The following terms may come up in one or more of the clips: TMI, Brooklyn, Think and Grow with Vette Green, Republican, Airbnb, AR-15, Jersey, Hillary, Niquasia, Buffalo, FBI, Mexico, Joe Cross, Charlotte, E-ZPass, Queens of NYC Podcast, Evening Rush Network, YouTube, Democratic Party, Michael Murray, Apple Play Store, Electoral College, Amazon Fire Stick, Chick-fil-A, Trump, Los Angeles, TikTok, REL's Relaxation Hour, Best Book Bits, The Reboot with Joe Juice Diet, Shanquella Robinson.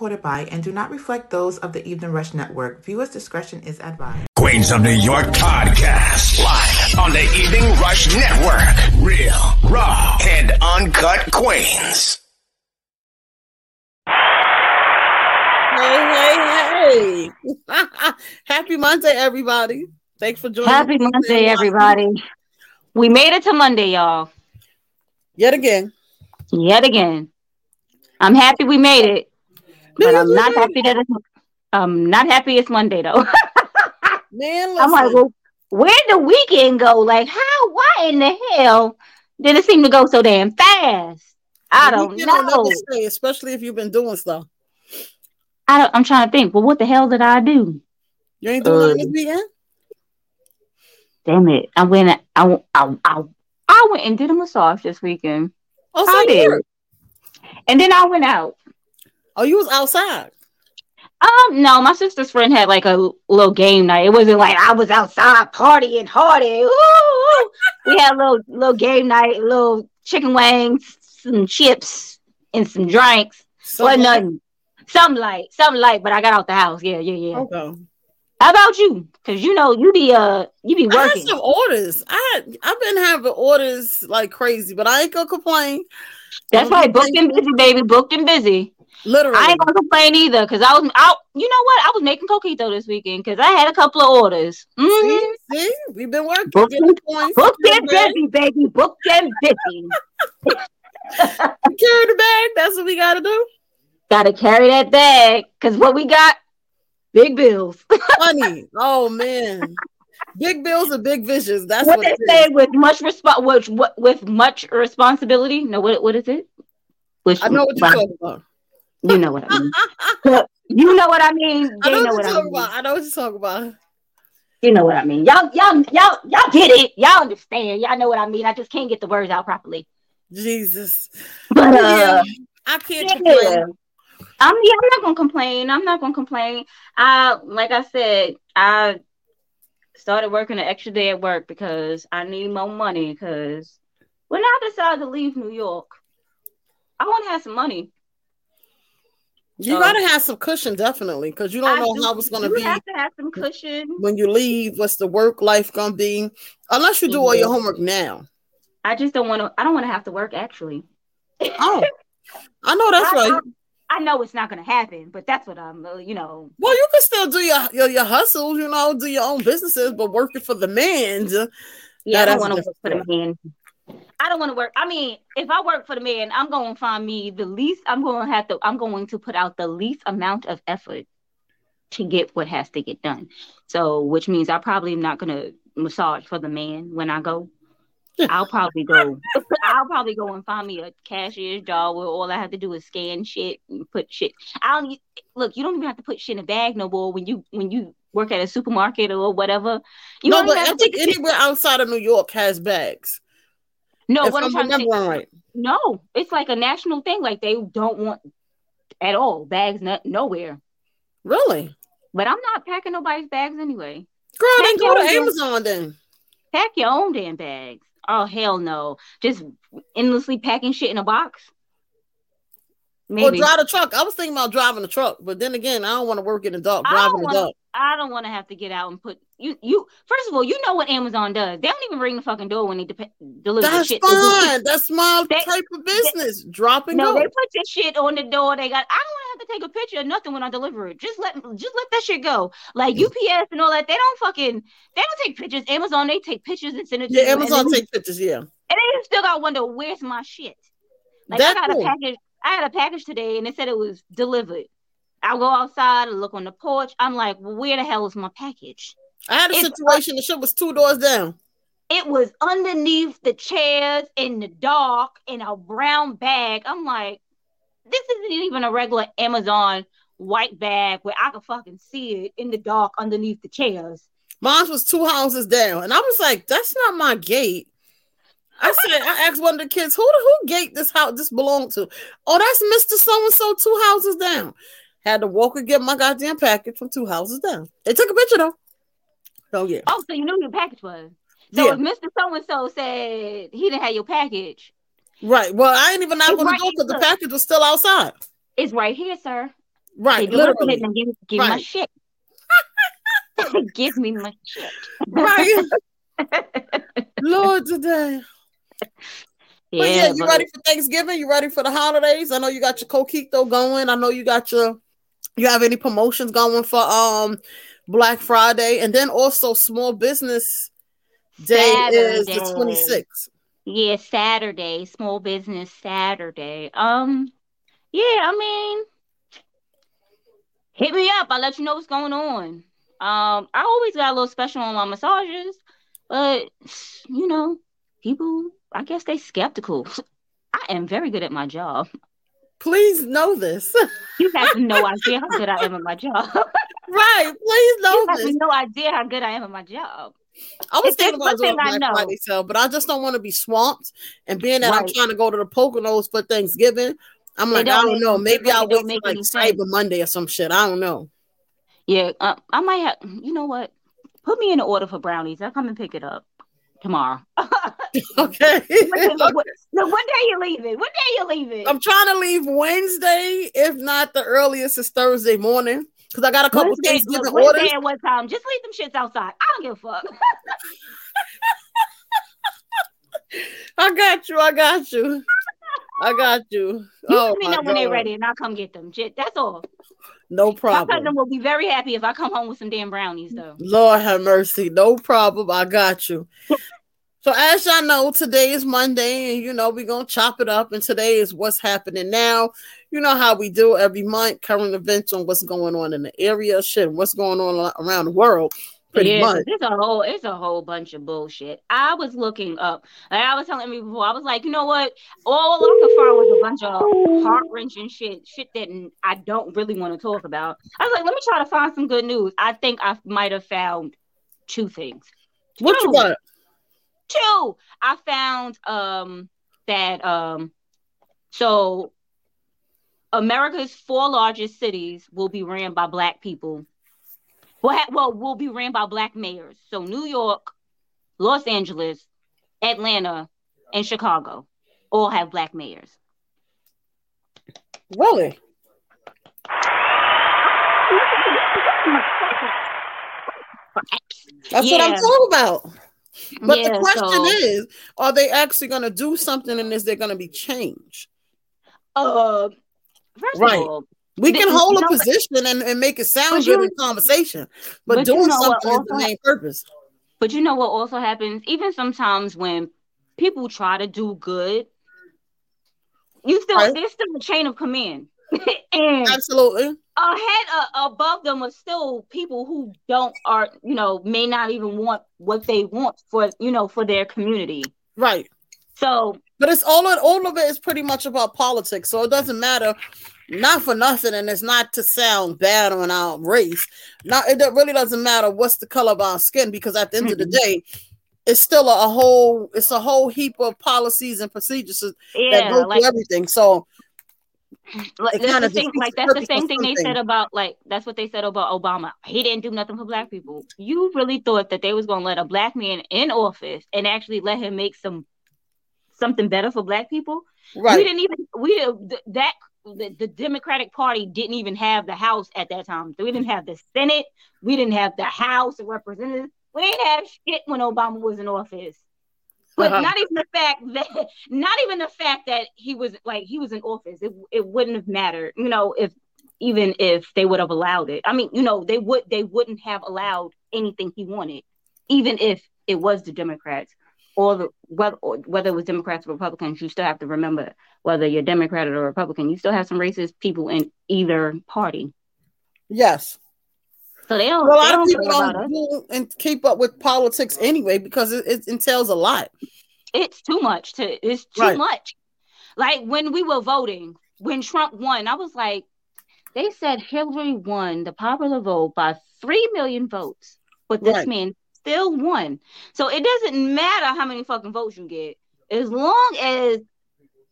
reported by and do not reflect those of the Evening Rush Network. Viewers' discretion is advised. Queens of New York Podcast, live on the Evening Rush Network. Real, raw, and uncut Queens. Hey, hey, hey. Happy Monday, everybody. Thanks for joining. Happy Monday, everybody. We made it to Monday, y'all. Yet again. I'm happy we made it. But I'm not happy that it's Monday though. Man, I'm like, well, where'd the weekend go? Like, how? Why in the hell did it seem to go so damn fast? I don't know. Especially if you've been doing stuff. I'm trying to think. Well, what the hell did I do? You ain't doing this weekend? Damn it! I went and did a massage this weekend. Oh, so I did. And then I went out. Oh, you was outside? No, my sister's friend had like a little game night. It wasn't like I was outside partying hardy. Ooh. We had a little game night, a little chicken wings, some chips, and some drinks. Nothing. Something light. But I got out the house. Yeah. Okay. How about you? Because you know you be working. I had some orders. I've been having orders like crazy, but I ain't gonna complain. That's right. Booked and busy, baby. Booked and busy. Literally, I ain't gonna complain either. Cause I was out. You know what? I was making coquito this weekend because I had a couple of orders. Mm-hmm. See, we've been working. Booked and busy, baby. Booked and busy. Carry the bag. That's what we gotta do. Gotta carry that bag. Cause what we got. Big bills. Funny. Oh, man. Big bills and big visions. That's what they say is. With much responsibility. No, what is it? Which, I know what you're talking about. You know what I mean. You know what I mean. I know what you're talking about. You know what I mean. Y'all get it. Y'all understand. Y'all know what I mean. I just can't get the words out properly. Jesus. But I can't complain. I'm not gonna complain. Like I said, I started working an extra day at work because I need more money. Because when I decided to leave New York, I want to have some money. You gotta have some cushion, definitely, because you don't know how it's gonna be. You have to have some cushion when you leave. What's the work life gonna be? Unless you do all your homework now. I just don't want to. I don't want to have to work. Actually. Oh, I know that's right. I know it's not going to happen, but that's what I'm, Well, you can still do your hustles, do your own businesses, but working for the man. Yeah, I don't want to work for the man. I don't want to work. I mean, if I work for the man, I'm going to find me the least, I'm going to put out the least amount of effort to get what has to get done. So, which means I probably am not going to massage for the man when I go. I'll probably go and find me a cashier's job where all I have to do is scan shit and put shit. You don't even have to put shit in a bag no more when you work at a supermarket or whatever. I think anywhere outside of New York has bags. No, if what I'm trying to say, right. No, it's like a national thing. Like they don't want at all bags nowhere. Really? But I'm not packing nobody's bags anyway. Girl, then go to Amazon then. Pack your own damn bags. Oh, hell no. Just endlessly packing shit in a box? Maybe. Or drive the truck. I was thinking about driving the truck, but then again, I don't want to work in the dark. I don't want to have to get out and put... You. First of all, you know what Amazon does. They don't even ring the fucking door when they deliver the shit. That's fine. That's my type of business. They put your shit on the door. I don't want to have to take a picture of nothing when I deliver it. Just let that shit go. Like UPS and all that, they don't take pictures. Amazon, they take pictures and send it to you. Yeah, Amazon takes pictures, yeah. And they still got to wonder, where's my shit? Like I had a package today and it said it was delivered. I go outside and look on the porch. I'm like, well, where the hell is my package? I had a situation, the shit was 2 doors down. It was underneath the chairs in the dark in a brown bag. I'm like, this isn't even a regular Amazon white bag where I could fucking see it in the dark underneath the chairs. Mine was 2 houses down. And I was like, that's not my gate. I asked one of the kids, who gate this house this belonged to? Oh, that's Mr. So-and-so 2 houses down. Had to walk and get my goddamn package from 2 houses down. They took a picture though. Oh, yeah. Oh, so you knew your package was. So yeah. If Mr. So-and-so said he didn't have your package. Right. Well, I ain't even not going to go because the package was still outside. It's right here, sir. Right. They literally. It and give right. my shit. Give me my shit. Right. Lord today. Yeah, but yeah, you ready for Thanksgiving? You ready for the holidays? I know you got your coquito going. I know you got your, you have any promotions going for Black Friday, and then also Small Business Day Saturday. Is the 26th. Yeah, Saturday, Small Business Saturday. Yeah, I mean, hit me up. I'll let you know what's going on. I always got a little special on my massages, but you know, people. I guess they skeptical. I am very good at my job. Please know this. You have no idea how good I am at my job. Right. Please know this. You have no idea how good I am at my job. I was thinking about doing Black Friday sale, but I just don't want to be swamped. And being that right. I'm trying to go to the Poconos for Thanksgiving, I'm like, I don't know. Maybe I'll wait for like Cyber Monday or some shit. I don't know. Yeah. I might have, you know what? Put me in the order for brownies. I'll come and pick it up tomorrow. Okay. What day you leaving? What day you leaving? I'm trying to leave Wednesday, if not the earliest is Thursday morning, because I got a couple Thanksgiving orders. Wednesday at what time? Just leave them shits outside. I don't give a fuck. I got you. You let me know when they're ready, and I'll come get them. That's all. No problem. My cousin will be very happy if I come home with some damn brownies, though. Lord have mercy. No problem. I got you. So as y'all know, today is Monday, and, you know, we're going to chop it up. And today is what's happening now. You know how we do every month, current events on what's going on in the area, shit, what's going on around the world, pretty much. It's a whole bunch of bullshit. I was looking up, like I was telling me before, I was like, you know what? All I could find was a bunch of heart-wrenching shit that I don't really want to talk about. I was like, let me try to find some good news. I think I might have found two things. What you got? Two, I found that so America's 4 largest cities will be ran by Black people. Well, will be ran by Black mayors. So New York, Los Angeles, Atlanta, and Chicago all have Black mayors. Really? That's what I'm talking about. But the question is, are they actually going to do something, and is there going to be change? First of all, we can hold a position and make it sound good in conversation, but doing something is the main purpose. But you know what also happens? Even sometimes when people try to do good, there's still a chain of command. And absolutely. Above them are still people who may not even want what they want for their community. Right. So, but it's all of it is pretty much about politics. So it doesn't matter, not for nothing, and it's not to sound bad on our race. Now it really doesn't matter what's the color of our skin, because at the end of the day, it's still a whole heap of policies and procedures that go through everything. So. That's the same thing they said about that's what they said about Obama. He didn't do nothing for Black people. You really thought that they was gonna let a Black man in office and actually let him make something better for Black people? Right. The Democratic Party didn't even have the House at that time. We didn't have the Senate. We didn't have the House of Representatives. We didn't have shit when Obama was in office. But not even the fact that he was in office, it wouldn't have mattered, if they would have allowed it. I mean, they wouldn't have allowed anything he wanted, even if it was the Democrats or whether it was Democrats or Republicans. You still have to remember, whether you're Democrat or Republican, you still have some racist people in either party. Yes. So a lot of people don't do and keep up with politics anyway, because it entails a lot. It's too much. It's too much. Like when we were voting, when Trump won, I was like, they said Hillary won the popular vote by 3 million votes, but this man still won. So it doesn't matter how many fucking votes you get, as long as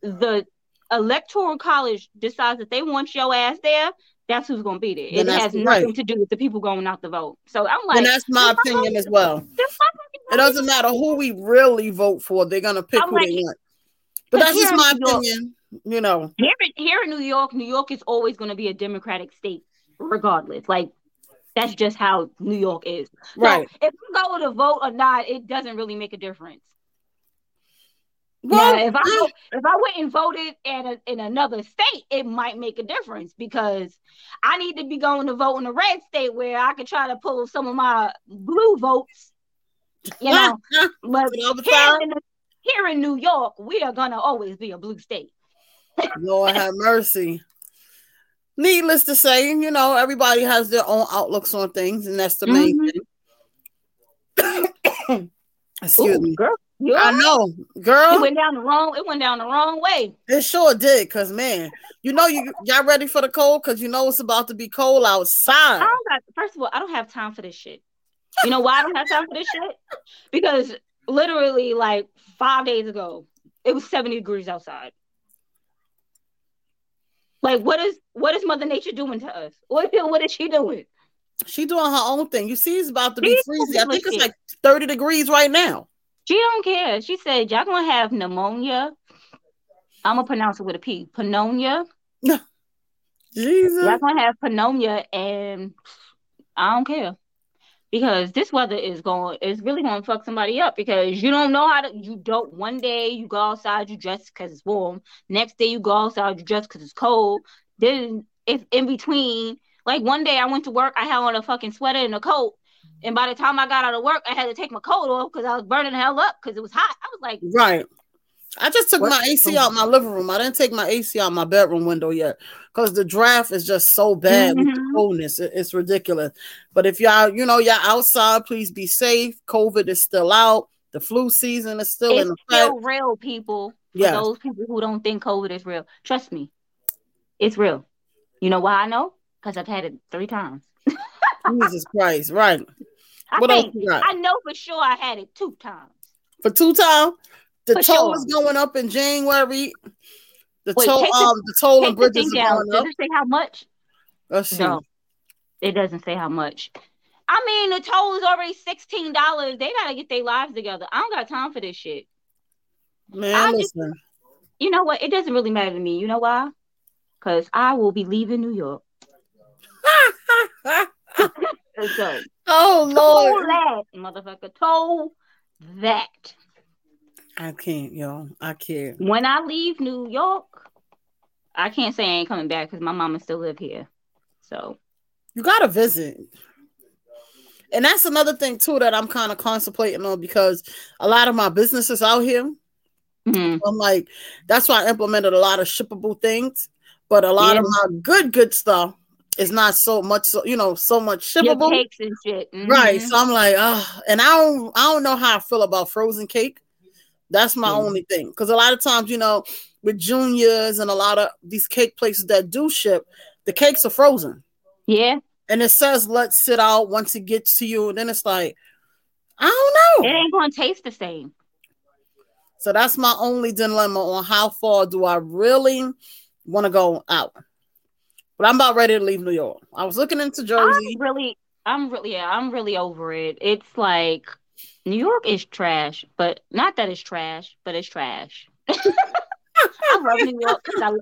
the Electoral College decides that they want your ass there. That's who's going to be there. It has nothing to do with the people going out to vote. So I'm like... And that's my opinion as well. It doesn't matter who we really vote for. They're going to pick who they want. But that's just my opinion. you know. Here in New York is always going to be a Democratic state, regardless. Like, that's just how New York is. Right. So if you go to vote or not, it doesn't really make a difference. Well, now, if I went and voted in another state, it might make a difference, because I need to be going to vote in a red state where I could try to pull some of my blue votes, you know. But here in New York, we are going to always be a blue state. Lord have mercy. Needless to say, you know, everybody has their own outlooks on things, and that's the main thing. Excuse me. Girl. I know, girl. It went down the wrong way. It sure did, cause man, you know, y'all ready for the cold? Cause you know it's about to be cold outside. First of all, I don't have time for this shit. You know why I don't have time for this shit? Because literally, like 5 days ago, it was 70 degrees outside. Like, what is Mother Nature doing to us? What is she doing? She doing her own thing. You see, it's about to be freezing. I think it's like 30 degrees right now. She don't care. She said, y'all going to have pneumonia. I'm going to pronounce it with a P. Pneumonia. Jesus. Y'all going to have pneumonia, and I don't care. Because this weather is really going to fuck somebody up, because you don't know one day you go outside, you dress because it's warm. Next day you go outside, you dress because it's cold. Then it's in between. Like one day I went to work, I had on a fucking sweater and a coat. And by the time I got out of work, I had to take my coat off because I was burning the hell up because it was hot. I was like... Right. I just took my AC out my living room. I didn't take my AC out my bedroom window yet because the draft is just so bad with the coldness. It's ridiculous. But if y'all, you know, y'all outside, please be safe. COVID is still out. The flu season is still in effect. It's still real, people. Yeah. Those people who don't think COVID is real. Trust me. It's real. You know why I know? Because I've had it 3 times. Jesus Christ. Right. I know for sure I had it 2 times. For 2 times? The for toll is going up in January. The toll and bridges are going up. Does it say how much? Let's see. No, it doesn't say how much. I mean, the toll is already $16. They gotta get their lives together. I don't got time for this shit. Man, listen. You know what? It doesn't really matter to me. You know why? Because I will be leaving New York. So, oh Lord, toll that, motherfucker, toll that. I can't, y'all. I can't. When I leave New York, I can't say I ain't coming back because my mama still live here. So you gotta visit, and that's another thing too that I'm kind of contemplating on, because a lot of my business is out here. Mm-hmm. I'm like, that's why I implemented a lot of shippable things, but a lot of my good stuff is not so much, so much shippable. Your cakes and shit, right? So I'm like, and I don't know how I feel about frozen cake. That's my only thing. Because a lot of times, you know, with Juniors and a lot of these cake places that do ship, the cakes are frozen. Yeah. And it says, let's sit out once it gets to you. And then it's like, I don't know. It ain't going to taste the same. So that's my only dilemma on how far do I really want to go out. But I'm about ready to leave New York. I was looking into Jersey. I'm really over it. It's like... New York is trash, but not that it's trash, but it's trash. I love New York because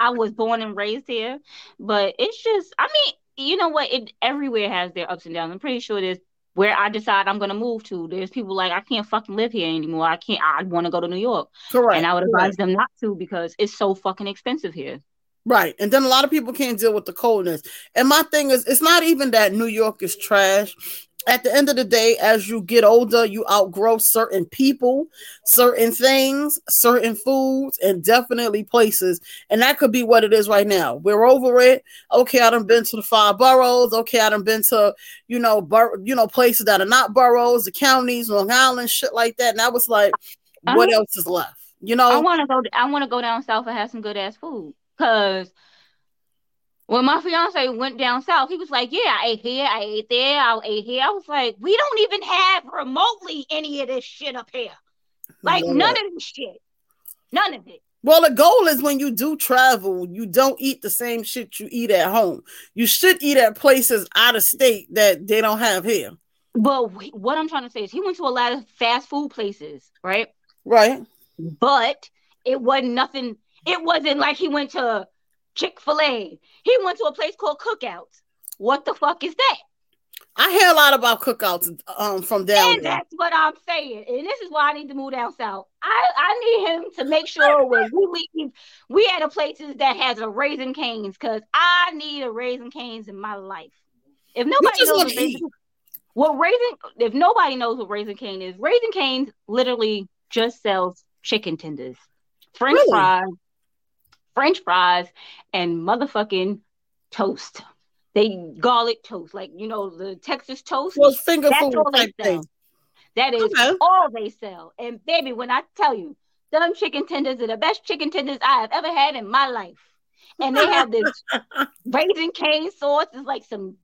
I was born and raised here, but it's just, I mean, you know what? Everywhere has their ups and downs. I'm pretty sure there's where I decide I'm going to move to. There's people like, I can't fucking live here anymore. I want to go to New York. Correct. And I would advise them not to because it's so fucking expensive here. Right. And then a lot of people can't deal with the coldness. And my thing is, it's not even that New York is trash. At the end of the day, as you get older, you outgrow certain people, certain things, certain foods, and definitely places. And that could be what it is right now. We're over it. Okay, I done been to the 5 boroughs. Okay, I done been to, places that are not boroughs, the counties, Long Island, shit like that. And I was like, what else is left? You know, I want to go down south and have some good ass food. Because when my fiance went down south, he was like, yeah, I ate here, I ate there, I ate here. I was like, we don't even have remotely any of this shit up here. Like, none of this shit. None of it. Well, the goal is when you do travel, you don't eat the same shit you eat at home. You should eat at places out of state that they don't have here. But what I'm trying to say is he went to a lot of fast food places, right? Right. But it wasn't nothing... It wasn't like he went to Chick-fil-A. He went to a place called Cookouts. What the fuck is that? I hear a lot about Cookouts from down there. That's what I'm saying. And this is why I need to move down south. I need him to make sure when we leave, we at a places that has a Raising Cane's, because I need a Raising Cane's in my life. If nobody knows what Raising Cane is, Raising Cane's literally just sells chicken tenders, French fries, and motherfucking toast. They garlic toast, like, you know, the Texas toast. Well, finger food type thing. That is all they sell. And baby, when I tell you, them chicken tenders are the best chicken tenders I have ever had in my life. And they have this Raising Cane sauce. It's like some,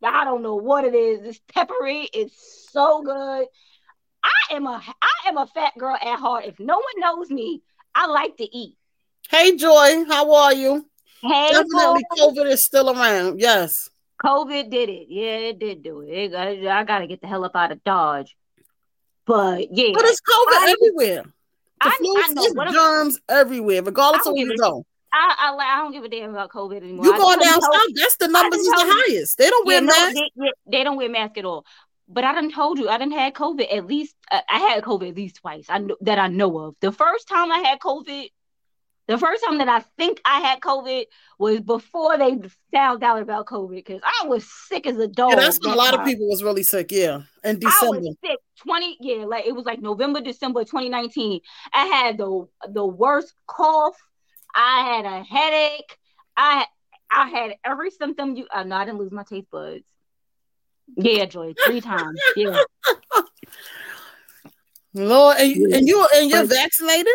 I don't know what it is. It's peppery. It's so good. I am a fat girl at heart. If no one knows me, I like to eat. Hey, Joy, how are you? Hey, definitely COVID is still around. Yes. COVID did it. Yeah, it did do it. I got to get the hell up out of Dodge. But yeah. But it's COVID everywhere. There's germs everywhere, regardless of where you go. I don't give a damn about COVID anymore. You going down south, that's the numbers is the highest. They don't wear masks. They don't wear masks at all. But I done told you, I done had COVID at least, I had COVID at least twice that I know of. The first time that I think I had COVID was before they found out about COVID, because I was sick as a dog. Yeah, that's when a lot of people was really sick, yeah, in December. I was sick, it was like November, December 2019. I had the worst cough. I had a headache. I had every symptom. I didn't lose my taste buds. Yeah, Joy, 3 times. Yeah. Lord, and you're vaccinated?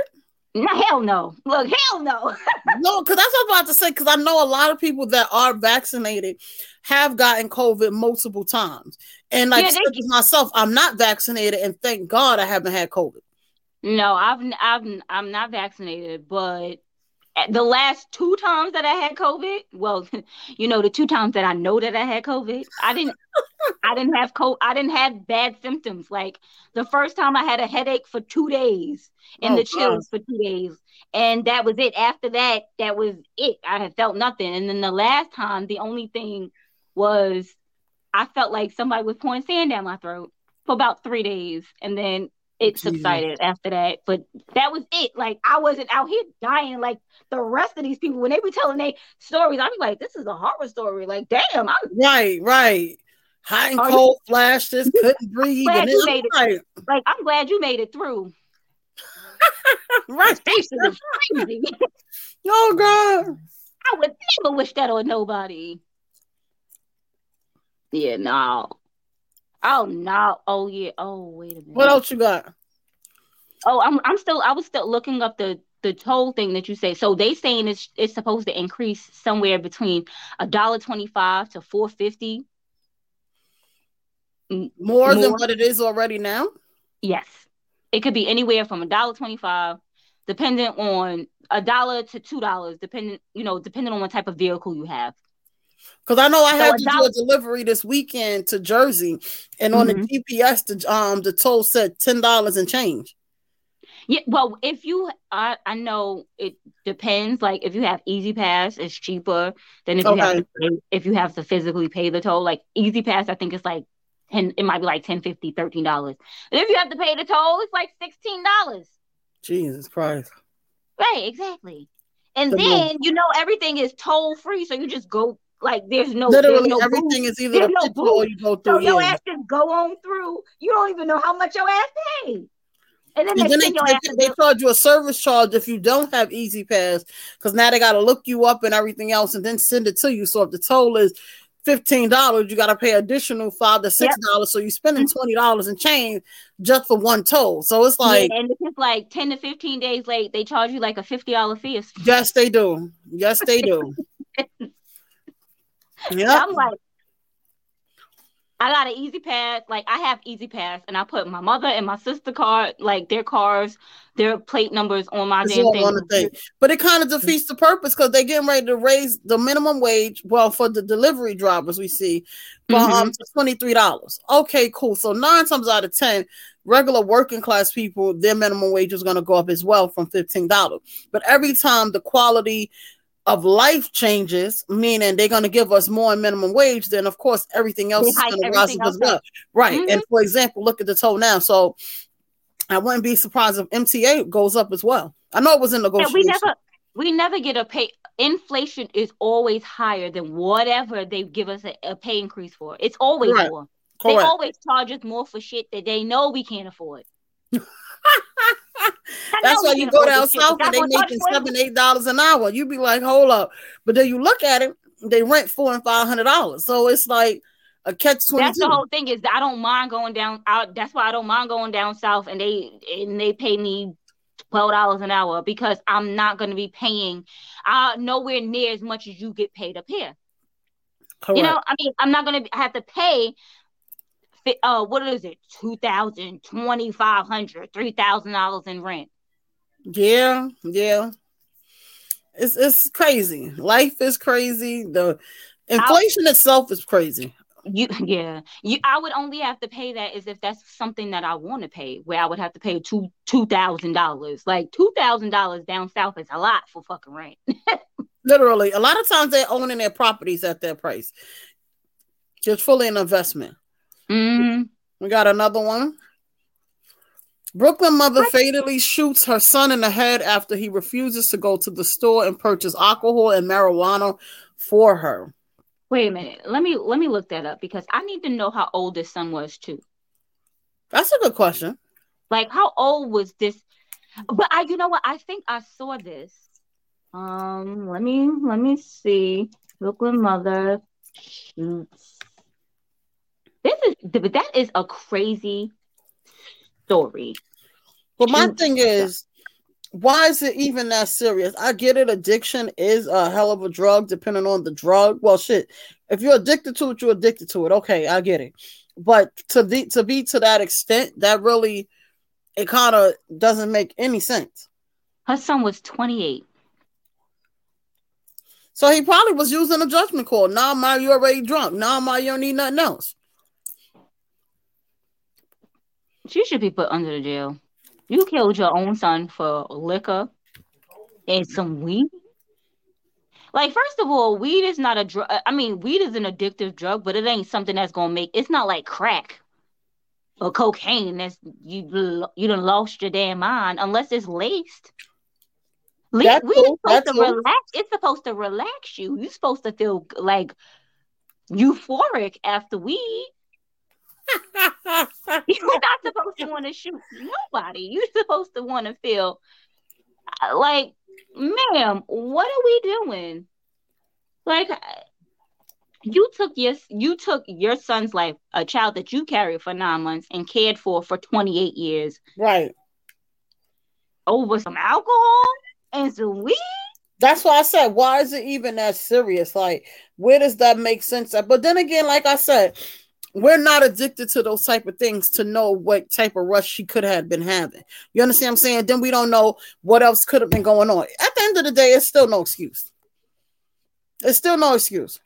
No, hell no. Look, hell no. No, because that's what I'm about to say, because I know a lot of people that are vaccinated have gotten COVID multiple times. And like myself, I'm not vaccinated, and thank God I haven't had COVID. No, I'm not vaccinated, but the last 2 times that I had COVID, well, you know, the 2 times that I know that I had COVID, I didn't have bad symptoms. Like the first time I had a headache for 2 days and the chills for 2 days. And that was it. After that, that was it. I had felt nothing. And then the last time, the only thing was I felt like somebody was pouring sand down my throat for about 3 days. And then it subsided after that, but that was it. Like, I wasn't out here dying like the rest of these people. When they be telling their stories, I'd be like, this is a horror story. Like, damn. Right. Hot and cold flashes, couldn't breathe. I'm glad you made it through. Right. This is crazy. Oh, God. I would never wish that on nobody. Yeah, no. Oh no! Oh yeah! Oh wait a minute! What else you got? Oh, I was still looking up the toll thing that you say. So they saying it's supposed to increase somewhere between $1.25 to $4.50. More than what it is already now. Yes, it could be anywhere from $1.25, depending on $1 to $2, depending on what type of vehicle you have. Because I know I had to do a delivery this weekend to Jersey, and on the GPS, the toll said $10 and change. Yeah, well, if you, I know it depends. Like if you have E-ZPass, it's cheaper than if you have to physically pay the toll. Like E-ZPass, I think it's like $10.50, $13. But if you have to pay the toll, it's like $16. Jesus Christ! Right, exactly. And then everything is toll free, so you just go. Like there's no everything booth. Is either there's a no or you go through. So your ass just go on through. You don't even know how much your ass pays. And then they charge you a service charge if you don't have E-ZPass, because now they gotta look you up and everything else and then send it to you. So if the toll is $15, you gotta pay additional $5 to $6. So you're spending $20 and change just for one toll. So it's like, and if it's like 10 to 15 days late, they charge you like a $50 fee. Yes, they do. Yes, they do. Yeah, I'm like, I got an E-ZPass. Like, I have E-ZPass, and I put my mother and my sister card, like their cars, their plate numbers on my damn thing. But it kind of defeats the purpose because they're getting ready to raise the minimum wage. Well, for the delivery drivers, we see, but to $23. Okay, cool. So 9 times out of 10, regular working class people, their minimum wage is going to go up as well from $15. But every time the quality of life changes, meaning they're going to give us more in minimum wage, then of course everything else is going to rise up as well. Right. Mm-hmm. And for example, look at the toll now. So I wouldn't be surprised if MTA goes up as well. I know it was in negotiation. And we never get a pay. Inflation is always higher than whatever they give us a pay increase for. It's always more. Correct. They always charge us more for shit that they know we can't afford. That's why you go down south and they making $7-8 an hour. You be like, hold up. But then you look at it, they rent $400 and $500. So it's like a catch-22. That's the whole thing is I don't mind going down out. That's why I don't mind going down south and they pay me $12 an hour because I'm not going to be paying nowhere near as much as you get paid up here. Correct. You know, I mean, I'm not going to have to pay what is it? $2,000, $2,500, $3,000 in rent. Yeah, yeah. It's crazy. Life is crazy. The inflation itself is crazy. I would only have to pay that is if that's something that I want to pay, where I would have to pay $2,000. Like $2,000 down south is a lot for fucking rent. Literally, a lot of times they're owning their properties at that price. Just fully an investment. Mm-hmm. We got another one. Brooklyn mother fatally shoots her son in the head after he refuses to go to the store and purchase alcohol and marijuana for her. Wait a minute. Let me look that up because I need to know how old this son was too. That's a good question. Like, how old was this? But you know what? I think I saw this. Let me see. Brooklyn mother shoots. That is a crazy story. Well, my thing is, why is it even that serious? I get it. Addiction is a hell of a drug, depending on the drug. Well, shit. If you're addicted to it, you're addicted to it. Okay, I get it. But to be to that extent, that really, it kind of doesn't make any sense. Her son was 28. So he probably was using a judgment call. Nah, ma, you already drunk. Nah, ma, you don't need nothing else. She should be put under the jail. You killed your own son for liquor and some weed. Like, first of all, weed is not a drug. I mean, weed is an addictive drug, but it ain't something that's going to make... It's not like crack or cocaine. That's you done lost your damn mind unless it's laced. That's weed cool. Is supposed that's to cool. Relax. It's supposed to relax you. You're supposed to feel, like, euphoric after weed. You're not supposed to want to shoot nobody. You're supposed to want to feel like, ma'am, what are we doing? Like, you took your son's life, a child that you carried for 9 months and cared for 28 years. Right. Over some alcohol and some weed? That's why I said, why is it even that serious? Like, where does that make sense? But then again, like I said, we're not addicted to those type of things to know what type of rush she could have been having. You understand what I'm saying? Then we don't know what else could have been going on. At the end of the day, it's still no excuse. It's still no excuse.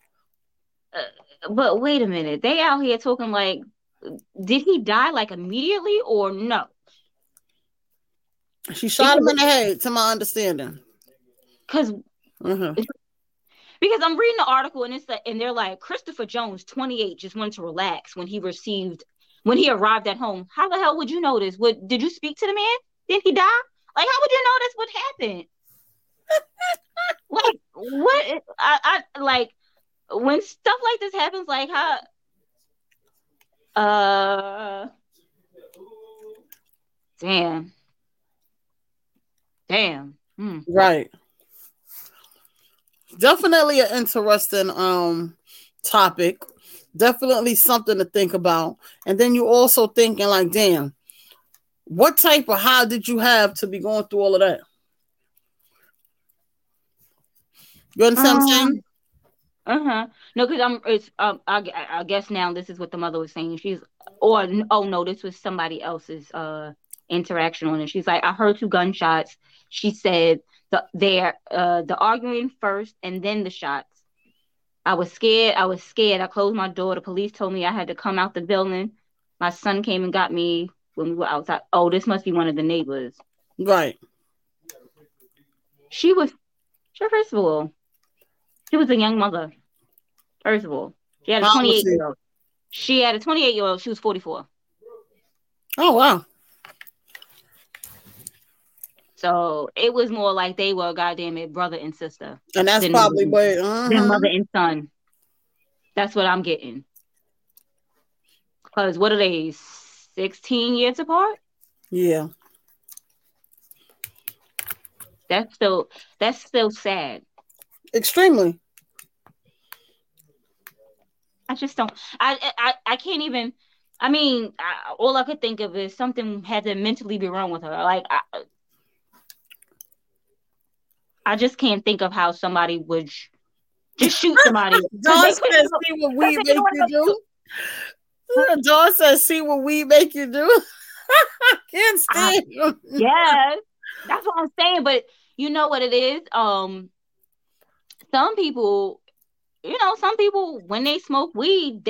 But wait a minute. They out here talking like, did he die like immediately or no? She shot him in the head, to my understanding. Because I'm reading the article and they're like, Christopher Jones, 28, just wanted to relax when he arrived at home. How the hell would you know this? Did you speak to the man? Did he die? Like, how would you know this would happen? Like, what? I like when stuff like this happens. Like, how? Damn. Right. Definitely an interesting topic. Definitely something to think about. And then you also thinking like, damn, what type of high did you have to be going through all of that? You understand what I'm saying? No, because I guess now this is what the mother was saying. She's, or oh no, this was somebody else's interaction on it. She's like, I heard two gunshots. She said the arguing first and then the shots. I was scared. I closed my door. The police told me I had to come out the building. My son came and got me when we were outside. Oh, this must be one of the neighbors. Right. She was a young mother. First of all, she had a 28-year-old. She had a 28-year-old. She was 44. Oh, wow. So it was more like they were goddamn it, brother and sister. And that's probably what... mother and son. That's what I'm getting. Because what are they, 16 years apart? Yeah. That's still sad. Extremely. I just don't. I can't even. I mean, all I could think of is something had to mentally be wrong with her. Like I just can't think of how somebody would just shoot somebody. Dawn says, "See what we make you do." Dawn says, "See what we make you do." I can't stand you. Yes, that's what I'm saying. But you know what it is. Some people, when they smoke weed,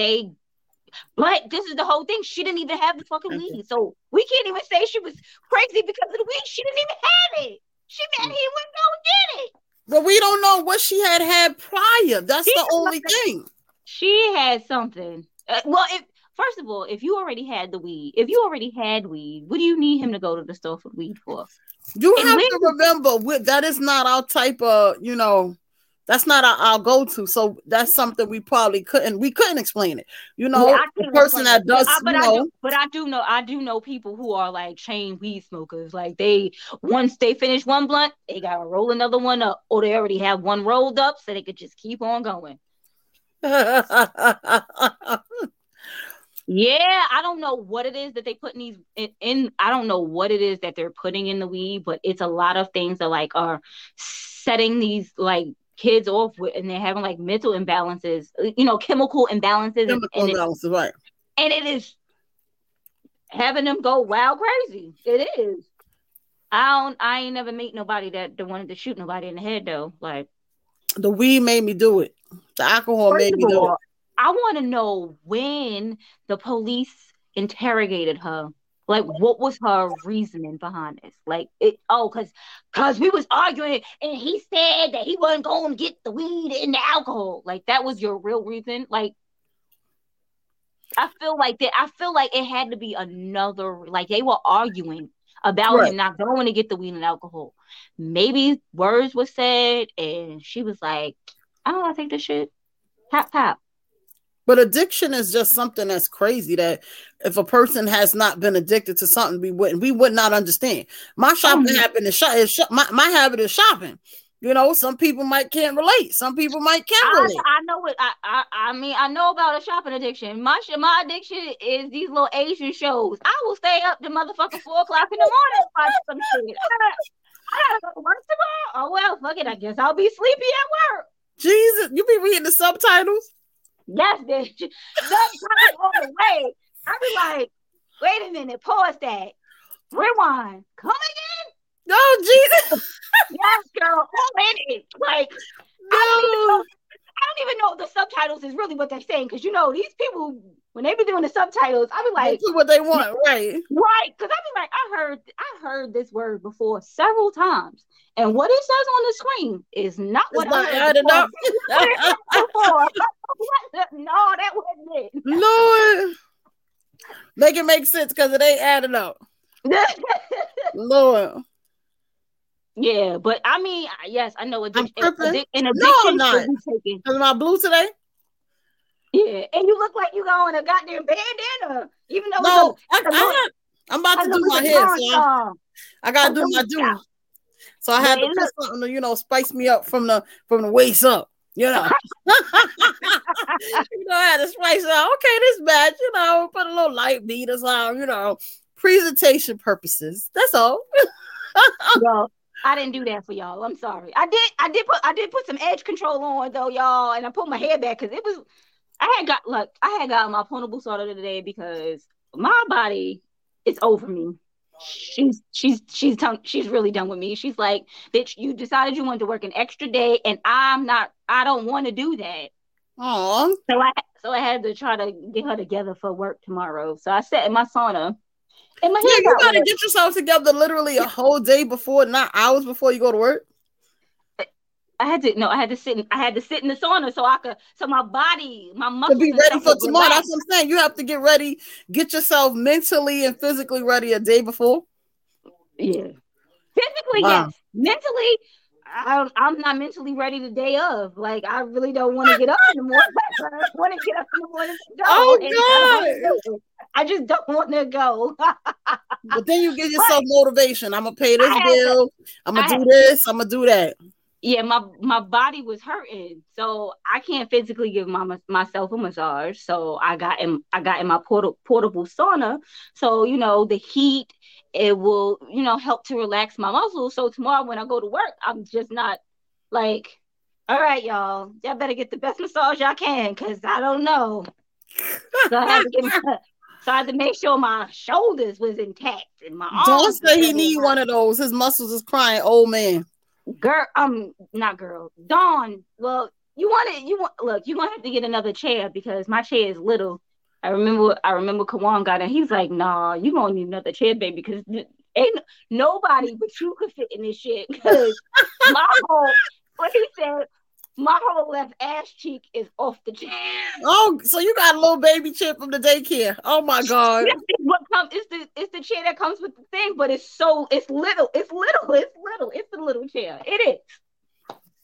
but this is the whole thing. She didn't even have the fucking weed. So we can't even say she was crazy because of the weed. She didn't even have it. She meant he wouldn't go get it. But we don't know what she had prior. That's the only thing. She had something. Well, first of all, if you already had weed, what do you need him to go to the store for weed for? You have to remember, that is not our type of, that's not our go-to, so that's something we probably couldn't explain it. The person that does, I do know people who are like chain weed smokers. Like once they finish one blunt, they gotta roll another one up, or they already have one rolled up, so they could just keep on going. Yeah, I don't know what it is that they put in these in. I don't know what it is that they're putting in the weed, but it's a lot of things that like are setting these like kids off with, and they're having like mental imbalances, chemical imbalances. Right. And it is having them go wild crazy. It is. I ain't never meet nobody that wanted to shoot nobody in the head though. Like the weed made me do it. The alcohol made me do it. I want to know when the police interrogated her. Like, what was her reasoning behind this? Like, because we was arguing, and he said that he wasn't going to get the weed and the alcohol. Like, that was your real reason? Like, I feel like it had to be another, like, they were arguing about him not going to get the weed and alcohol. Maybe words were said, and she was like, I don't want to take this shit. Pop. But addiction is just something that's crazy that if a person has not been addicted to something, we would not understand. My shopping habit is my habit is shopping. Some people can't relate. Some people can't relate. I know what I know about a shopping addiction. My addiction is these little Asian shows. I will stay up to motherfucking 4 o'clock in the morning to watch some shit. I gotta go to work tomorrow. Oh well, fuck it. I guess I'll be sleepy at work. Jesus, you be reading the subtitles? Yes, bitch. Sometimes on the way, I be like, wait a minute, pause that. Rewind. Come again? No, Jesus. Yes, girl. All in it. Like, no. I don't even know if the subtitles is really what they're saying. Because, these people, when they be doing the subtitles, I be like. They do what they want, right? Right. Because I be like, I heard this word before several times. And what it says on the screen is not what I added up. No, that wasn't it. Lord, make it make sense because it ain't adding up. Lord. Yeah, but I mean, yes, I know. I'm not. Is my blue today? Yeah, and you look like you got on a goddamn bandana, even though. No, I'm about to do my hair. So I gotta do my do. So I had to put something to, spice me up from the waist up, I had to spice up. Okay, this match, put a little light beat or something, presentation purposes. That's all. Yo, I didn't do that for y'all. I'm sorry. I did put some edge control on though, y'all, and I put my hair back because it was. I had gotten my portable sorted today because my body is over me. She's really done with me. She's like, bitch, you decided you wanted to work an extra day, and I don't want to do that. Aww. So I had to try to get her together for work tomorrow. So I sat in my sauna. And my you gotta get yourself together literally a whole day before, not hours before you go to work. I had to sit in the sauna so my body, my muscles to be ready for tomorrow. Relax. That's what I'm saying. You have to get ready, get yourself mentally and physically ready a day before. Yeah, physically, wow. Yes. Mentally, I'm not mentally ready the day of. Like I really don't want to get up in the morning. I want to get up in the morning. Oh God. I just don't want to go. But then you give yourself motivation. I'm gonna pay this bill. I'm gonna do this. I'm gonna do that. Yeah, my body was hurting, so I can't physically give myself a massage. So I got in my portable sauna. So you know the heat, it will help to relax my muscles. So tomorrow when I go to work, I'm just not like, all right, y'all. Y'all better get the best massage y'all can, cause I don't know. So I had to get So I had to make sure my shoulders was intact and my arms. Don't say he need one of those. His muscles is crying, old man. Girl, not girl. Dawn, well, you're gonna have to get another chair because my chair is little. I remember Kawan got in. He was like, nah, you gonna need another chair, baby, because ain't nobody but you could fit in this shit. Because my whole left ass cheek is off the chair. Oh, so you got a little baby chair from the daycare. Oh my God. It's the chair that comes with the thing, but it's little. It's the little chair. It is.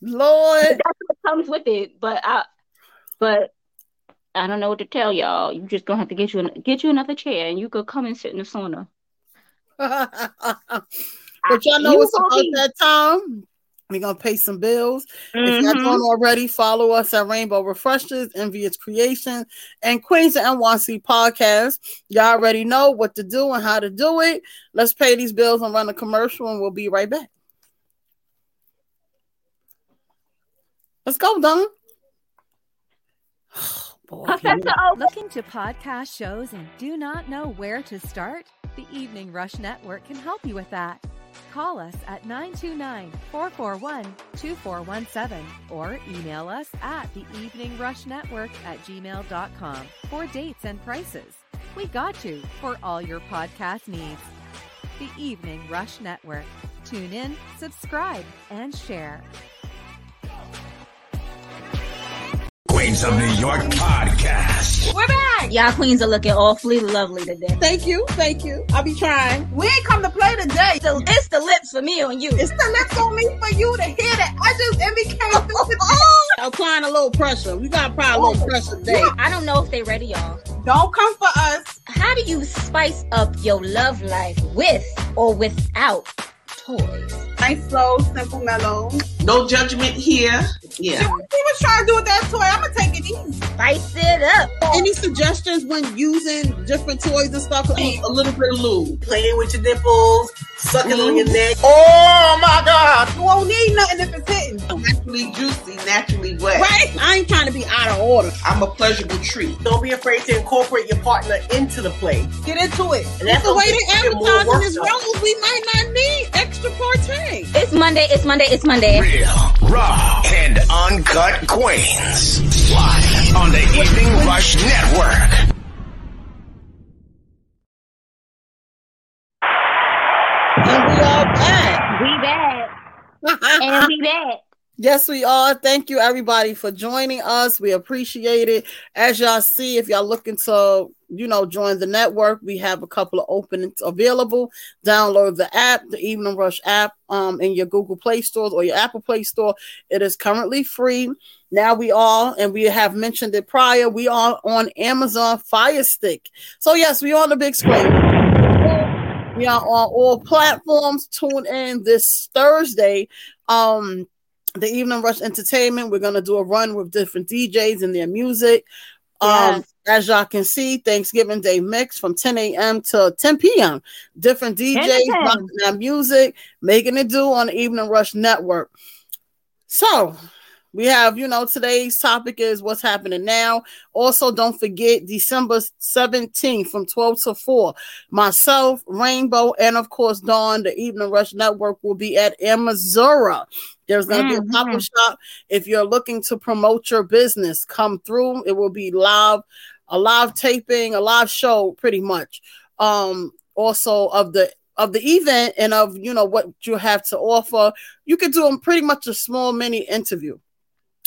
Lord. But that's what comes with it. But I don't know what to tell y'all. You just gonna have to get you another chair and you could come and sit in the sauna. But y'all know it's about that time. We're going to pay some bills. Mm-hmm. If you haven't already, follow us at Rainbow Refreshes, Envious Creation, and Queens of NYC Podcast. Y'all already know what to do and how to do it. Let's pay these bills and run a commercial, and we'll be right back. Let's go, Don. Oh, boy. Looking to podcast shows and do not know where to start? The Evening Rush Network can help you with that. Call us at 929-441-2417 or email us at theeveningrushnetwork@gmail.com for dates and prices. We got you for all your podcast needs. The Evening Rush Network. Tune in, subscribe, and share. Queens of New York Podcast. We're back. Y'all queens are looking awfully lovely today. Thank you. I'll be trying. We ain't come to play today. So it's the lips for me on you. It's the lips on me for you to hear that. I just, and we came through with all. Applying a little pressure. We got to apply a little pressure today. I don't know if they ready, y'all. Don't come for us. How do you spice up your love life with or without toys? Nice, slow, simple, mellow. No judgment here. Yeah. She was trying to do with that toy. I'm going to take it easy. Spice it up. Any suggestions when using different toys and stuff? Like a little bit of lube. Playing with your nipples. Sucking on your neck. Oh, my God. You won't need nothing if it's hitting. Naturally juicy. Naturally wet. Right? I ain't trying to be out of order. I'm a pleasurable treat. Don't be afraid to incorporate your partner into the play. Get into it. And that's the way to advertise this role. We might not need extra partake. It's Monday. Real, raw, and uncut queens. Live on the Evening Rush Network. And we are back. We back. Yes, we are. Thank you, everybody, for joining us. We appreciate it. As y'all see, if y'all looking to, join the network, we have a couple of openings available. Download the app, the Evening Rush app, in your Google Play stores or your Apple Play store. It is currently free. Now we have mentioned it prior, we are on Amazon Fire Stick. So, yes, we are on the big screen. We are on all platforms. Tune in this Thursday. The Evening Rush Entertainment, we're going to do a run with different DJs and their music. As y'all can see, Thanksgiving Day mix from 10 a.m. to 10 p.m. Different DJs, rocking that music, making it do on the Evening Rush Network. So we have, you know, today's topic is what's happening now. Also, don't forget December 17th from 12 to 4. Myself, Rainbow, and of course, Dawn, the Evening Rush Network will be at Amazura. There's going to be a pop-up shop. If you're looking to promote your business, come through. It will be live, a live taping, a live show, pretty much. Also of the event and of, you know, what you have to offer. You could do pretty much a small mini interview.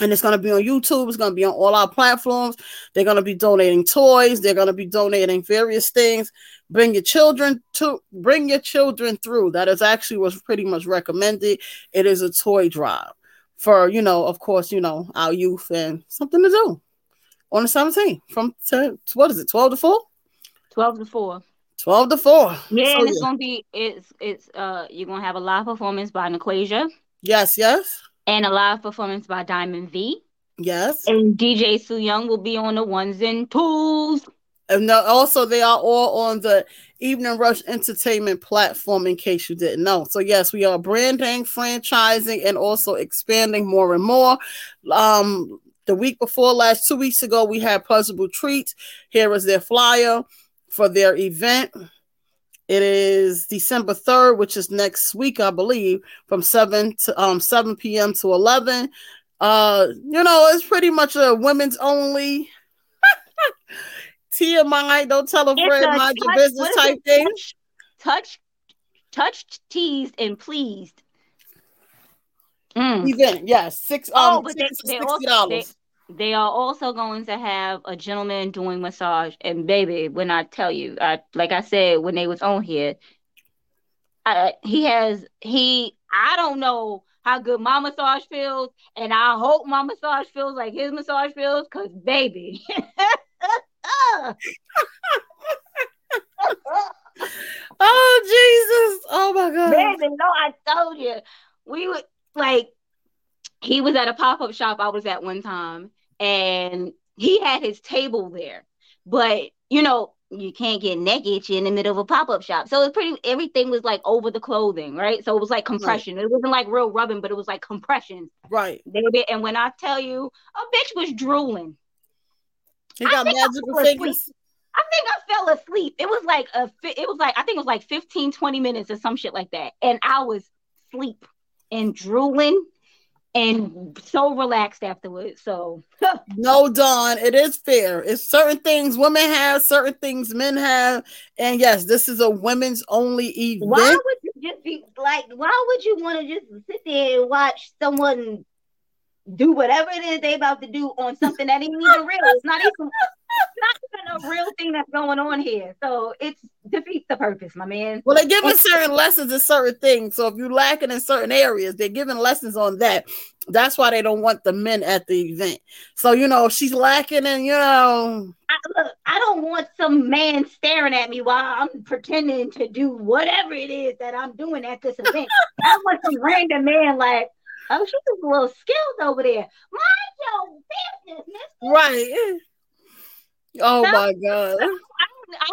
And it's going to be on YouTube. It's going to be on all our platforms. They're going to be donating toys. They're going to be donating various things. Bring your children through. That is actually what's pretty much recommended. It is a toy drive for, you know, of course, you know, our youth and something to do on the 17th from 12 to 4? 12 to 4. Yeah, so, and it's going to be you're going to have a live performance by Niquasia. Yes. And a live performance by Diamond V. Yes. And DJ Su Young will be on the ones and twos. And also, they are all on the Evening Rush Entertainment platform, in case you didn't know. So, yes, we are branding, franchising, and also expanding more and more. The week before last, 2 weeks ago, we had Pleasurable Treats. Here is their flyer for their event. It is December 3rd, which is next week, I believe, from 7 p.m. to 11. You know, it's pretty much a women's only TMI, don't tell a friend, mind your business type thing. Touched, teased, and pleased. Event, yes. $60. They are also going to have a gentleman doing massage. And baby, when I tell you, like I said, when they was on here, I don't know how good my massage feels. And I hope my massage feels like his massage feels. Cause baby. Oh, Jesus. Oh my God. Baby, no, I told you. We were like, he was at a pop-up shop I was at one time. And he had his table there, but you know, you can't get naked in the middle of a pop-up shop. So it's everything was like over the clothing, right? So it was like compression. Right. It wasn't like real rubbing, but it was like compression. Right. And when I tell you, a bitch was drooling. He got magical fingers. I think I fell asleep. I think it was like 15, 20 minutes or some shit like that. And I was asleep and drooling. And so relaxed afterwards. So no, Dawn, it is fair. It's certain things women have, certain things men have, and yes, this is a women's only event. Why would you just be like? Why would you want to just sit there and watch someone do whatever it is they about to do on something that ain't even real? It's not even a real thing that's going on here. So it defeats the purpose, my man. Well, they're giving certain lessons in certain things. So if you're lacking in certain areas, they're giving lessons on that. That's why they don't want the men at the event. So, you know, she's lacking and, you know. I don't want some man staring at me while I'm pretending to do whatever it is that I'm doing at this event. I want some random man like, oh, she's a little skilled over there. Mind your business, mister. Right. Oh my God! I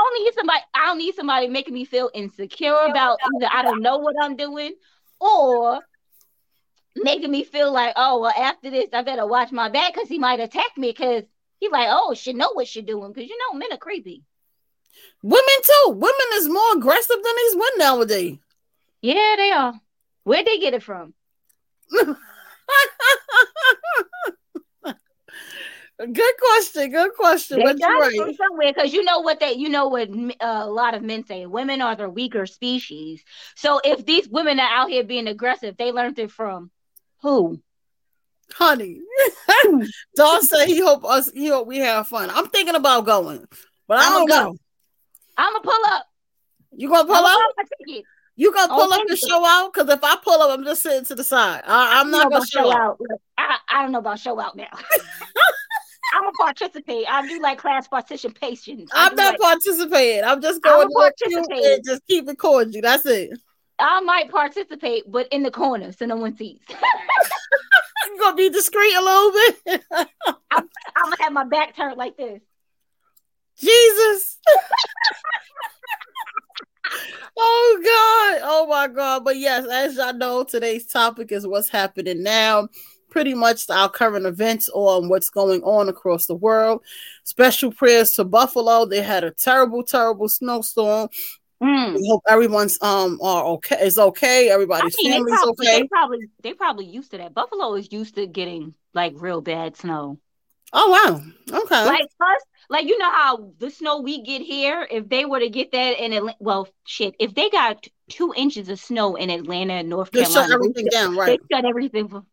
don't need somebody making me feel insecure about either I don't know what I'm doing, or making me feel like, oh well, after this I better watch my back because he might attack me because he's like, oh, she know what she's doing because you know men are creepy. Women too. Women is more aggressive than these women nowadays. Yeah, they are. Where'd they get it from? Good question. But you're right. Somewhere, because you know what a lot of men say. Women are the weaker species. So if these women are out here being aggressive, they learned it from who? Honey, Dawn said he hope we have fun. I'm thinking about going, but I don't know. I'm gonna pull up. You gonna pull up? You gonna pull up and show out? Because if I pull up, I'm just sitting to the side. I'm not gonna show out. I don't know about show out now. I'm gonna participate. I do like class participation. I'm not participating. I'm just going to participate and just keep it cordial. That's it. I might participate, but in the corner so no one sees. I'm gonna be discreet a little bit. I'm gonna have my back turned like this. Jesus. Oh God. Oh my God. But yes, as y'all know, today's topic is what's happening now. Pretty much our current events on what's going on across the world. Special prayers to Buffalo. They had a terrible, terrible snowstorm. We hope everyone's are okay. It's okay. Everybody's family's okay. They probably used to that. Buffalo is used to getting like real bad snow. Oh wow. Okay. Like us, like you know how the snow we get here. If they were to get that in Atlanta, well, shit. If they got 2 inches of snow in Atlanta and North Carolina, they shut everything down. Right. They shut everything down.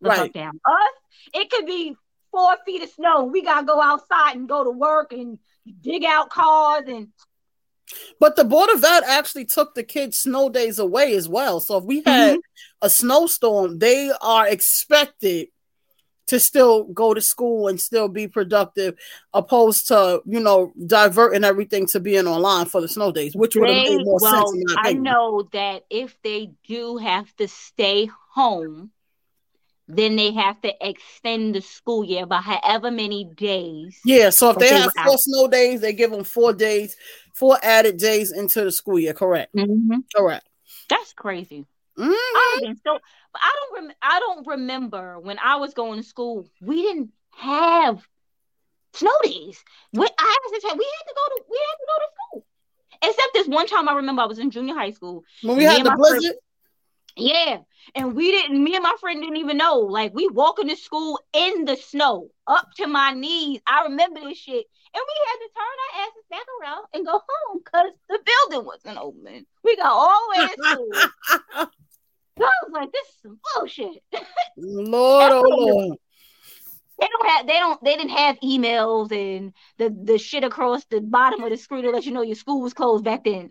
Us, it could be 4 feet of snow. We gotta go outside and go to work and dig out cars and. But the Board of Ed actually took the kids' snow days away as well. So if we had a snowstorm, they are expected to still go to school and still be productive, opposed to, you know, diverting everything to being online for the snow days, which would have made more sense. In my opinion. I know that if they do have to stay home, then they have to extend the school year by however many days. Yeah, so if they have 4 snow days, they give them 4 days, 4 added days into the school year. Correct. Mm-hmm. Correct. That's crazy. Mm-hmm. I don't remember when I was going to school. We didn't have snow days. We had to go to school. Except this one time, I remember I was in junior high school when we had the blizzard. Yeah, and me and my friend didn't even know. Like, we walking to school in the snow, up to my knees. I remember this shit. And we had to turn our asses back around and go home because the building wasn't open. We got all the way to school. I was like, this is some bullshit. Lord, oh Lord. They didn't have emails and the shit across the bottom of the screen to let you know your school was closed back then.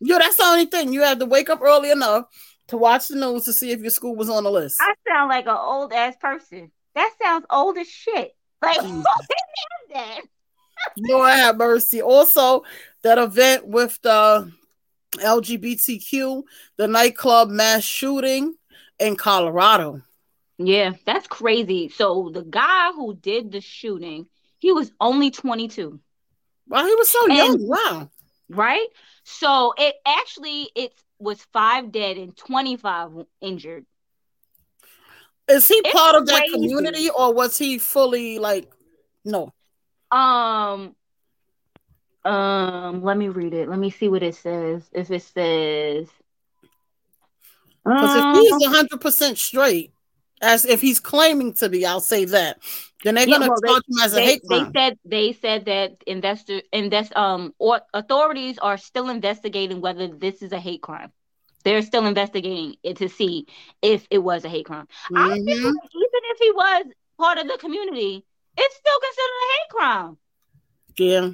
Yo, that's the only thing. You had to wake up early enough to watch the news to see if your school was on the list. I sound like an old ass person. That sounds old as shit. Like, what is that? Lord have mercy. Also, that event with the LGBTQ, the nightclub mass shooting in Colorado. Yeah, that's crazy. So the guy who did the shooting, he was only 22. Wow, he was so young. Wow. Right? So it was 5 dead and 25 injured. Is he part of that community or was he fully like, no? Let me read it. Let me see what it says. If it says, because if he's 100% straight, as if he's claiming to be, I'll say that, then they're going to charge him as a hate crime. They said that or authorities are still investigating whether this is a hate crime. They're still investigating it to see if it was a hate crime. I think even if he was part of the community, it's still considered a hate crime. Yeah.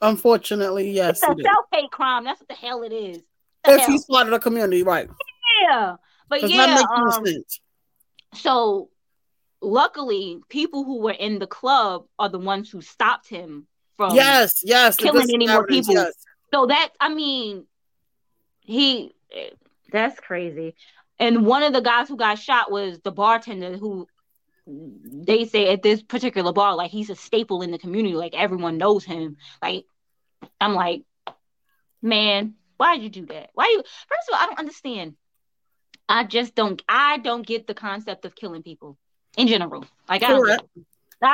Unfortunately, yes. It's a self-hate crime. That's what the hell it is. If he's part of the community, right. Yeah. But yeah. That makes no sense. So luckily, people who were in the club are the ones who stopped him from killing any more people. Yes. So that, I mean, that's crazy. And one of the guys who got shot was the bartender who they say at this particular bar, like he's a staple in the community. Like everyone knows him. Like, I'm like, man, why'd you do that? First of all, I don't understand. I don't get the concept of killing people in general. Like, I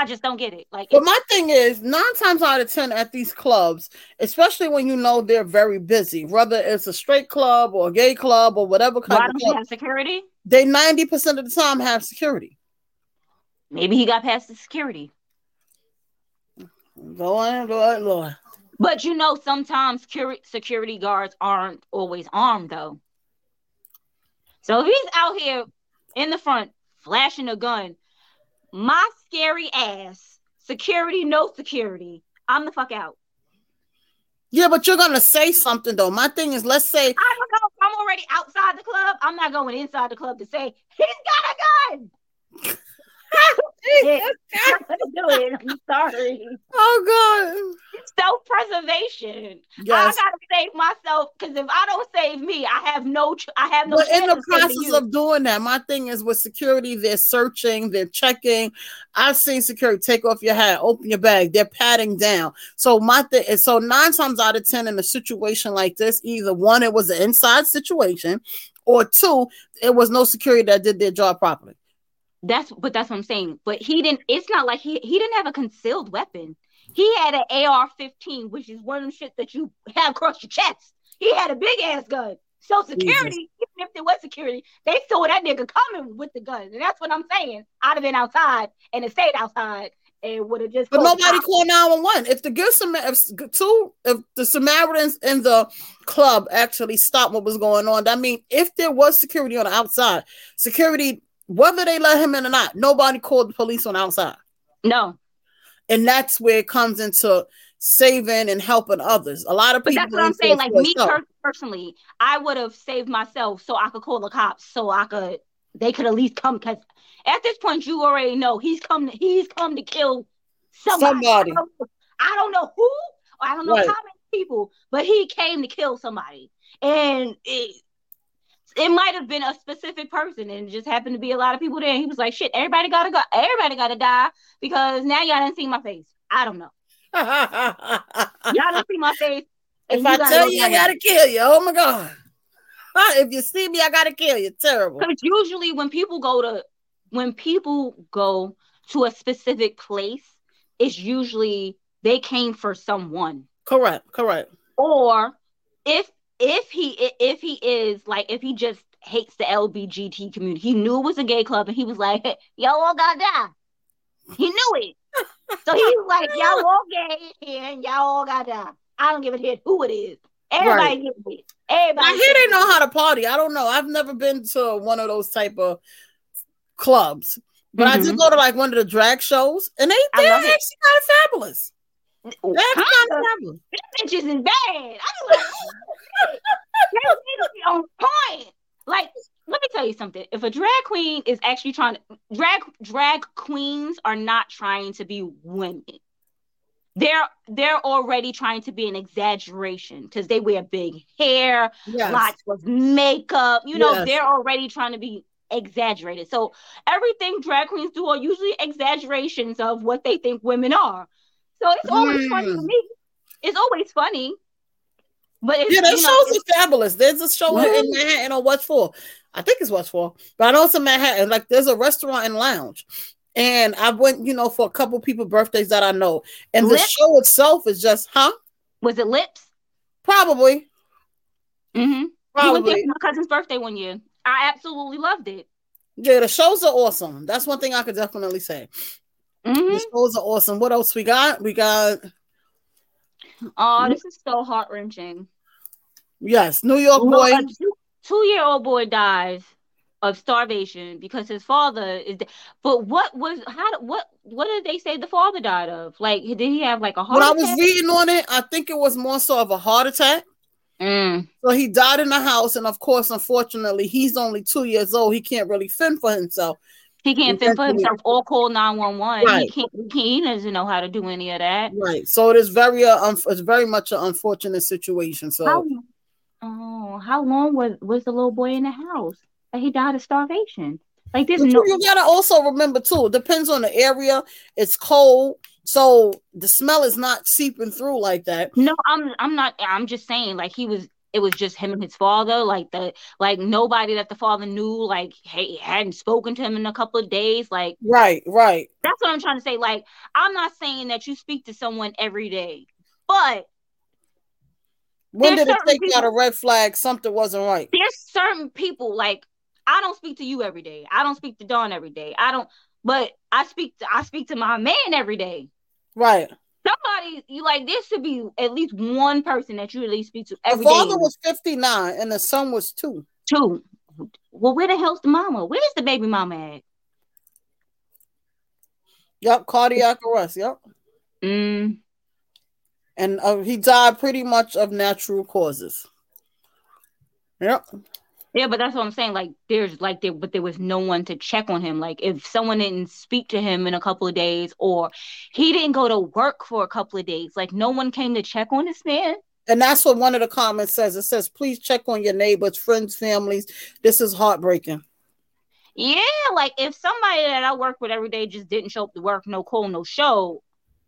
just don't get it. Like, but my thing is, 9 times out of 10 at these clubs, especially when you know they're very busy, whether it's a straight club or a gay club or whatever kind of club. Why don't you have security? They 90% of the time have security. Maybe he got past the security. Lord. But you know, sometimes security guards aren't always armed, though. So if he's out here in the front flashing a gun, my scary ass, security, no security, I'm the fuck out. Yeah, but you're going to say something, though. My thing is, let's say... I don't know if I'm already outside the club. I'm not going inside the club to say, he's got a gun. I'm sorry. Oh, God. Self-preservation. Yes. I got to save myself, because if I don't save me, I have no But in the process of doing that, my thing is with security, they're searching, they're checking. I've seen security take off your hat, open your bag. They're patting down. So my thing is, so 9 times out of 10 in a situation like this, either one, it was an inside situation, or two, it was no security that did their job properly. That's what I'm saying. But he didn't. It's not like he didn't have a concealed weapon. He had an AR-15, which is one of them shit that you have across your chest. He had a big ass gun. So security, even if there was security, they saw that nigga coming with the gun, and that's what I'm saying. I'd have been outside and it stayed outside and would have just. But nobody called 911. If the good if the Samaritans in the club actually stopped what was going on, I mean, if there was security on the outside, security. Whether they let him in or not, nobody called the police on the outside. No. And that's where it comes into saving and helping others. A lot of people... But that's what I'm saying. Like, me personally, I would have saved myself so I could call the cops, so I could... They could at least come, because at this point, you already know he's come to kill somebody. I don't know who, or I don't know how many people, but he came to kill somebody. And... It might have been a specific person, and it just happened to be a lot of people there. And he was like, shit, everybody got to go. Everybody got to die, because now y'all didn't see my face. I don't know. Y'all didn't see my face. If I tell you, I got to kill you. Oh, my God. If you see me, I got to kill you. Terrible. Because usually when people go to a specific place, it's usually they came for someone. Correct. Or if he just hates the LGBT community, he knew it was a gay club, and he was like, y'all all gotta die. He knew it. So he was like, y'all all gay here, and y'all all gotta die. I don't give a shit who it is. Everybody gets it. Everybody. Now, he didn't know how to party. I don't know. I've never been to one of those type of clubs, but I did go to like one of the drag shows, and they're actually kind of fabulous. That's kind of bitch is in bad. I was like, that nigga be on point. Like, let me tell you something. If a drag queen is actually trying to drag queens are not trying to be women. They're already trying to be an exaggeration, because they wear big hair, lots of makeup. You know, they're already trying to be exaggerated. So everything drag queens do are usually exaggerations of what they think women are. So it's always funny to me. It's always funny. But it's, yeah, those shows are fabulous. There's a show in Manhattan on West 4. I think it's West 4, but I know it's in Manhattan. Like, there's a restaurant and lounge. And I went, for a couple people birthdays that I know. And Lips? The show itself is just, Was it Lips? Probably. Mm-hmm. Probably. You went there for my cousin's birthday one year. I absolutely loved it. Yeah, the shows are awesome. That's one thing I could definitely say. Mm-hmm. The shows are awesome. What else we got? Oh, this is so heart-wrenching. Yes, New York boy. A two-year-old boy dies of starvation because his father is dead. But what did they say the father died of? Like, did he have like a heart attack? When I was reading on it, I think it was more so of a heart attack. So he died in the house, and of course, unfortunately, he's only 2 years old. He can't really fend for himself. He can't fend for himself or call 911. Right. He doesn't know how to do any of that. Right. So it is it's very much an unfortunate situation. So, how long was the little boy in the house? Like, he died of starvation. Like, you gotta also remember too. It depends on the area. It's cold, so the smell is not seeping through like that. No, I'm not. I'm just saying. Like, he was. It was just him and his father, like nobody that the father knew, like, hey, hadn't spoken to him in a couple of days, like, right. That's what I'm trying to say. Like, I'm not saying that you speak to someone every day, but when did it take out a red flag? Something wasn't right. There's certain people, like, I don't speak to you every day. I don't speak to Dawn every day. But I speak to my man every day. Right. Somebody, you like, there should be at least one person that you at least speak to every day. The father was 59 and the son was 2. Well, where the hell's the mama? Where's the baby mama at? Yep, cardiac arrest, yep. And he died pretty much of natural causes. Yep. Yeah, but that's what I'm saying. Like, there was no one to check on him. Like, if someone didn't speak to him in a couple of days, or he didn't go to work for a couple of days, like, no one came to check on this man. And that's what one of the comments says. It says, please check on your neighbors, friends, families. This is heartbreaking. Yeah, like, if somebody that I work with every day just didn't show up to work, no call, no show,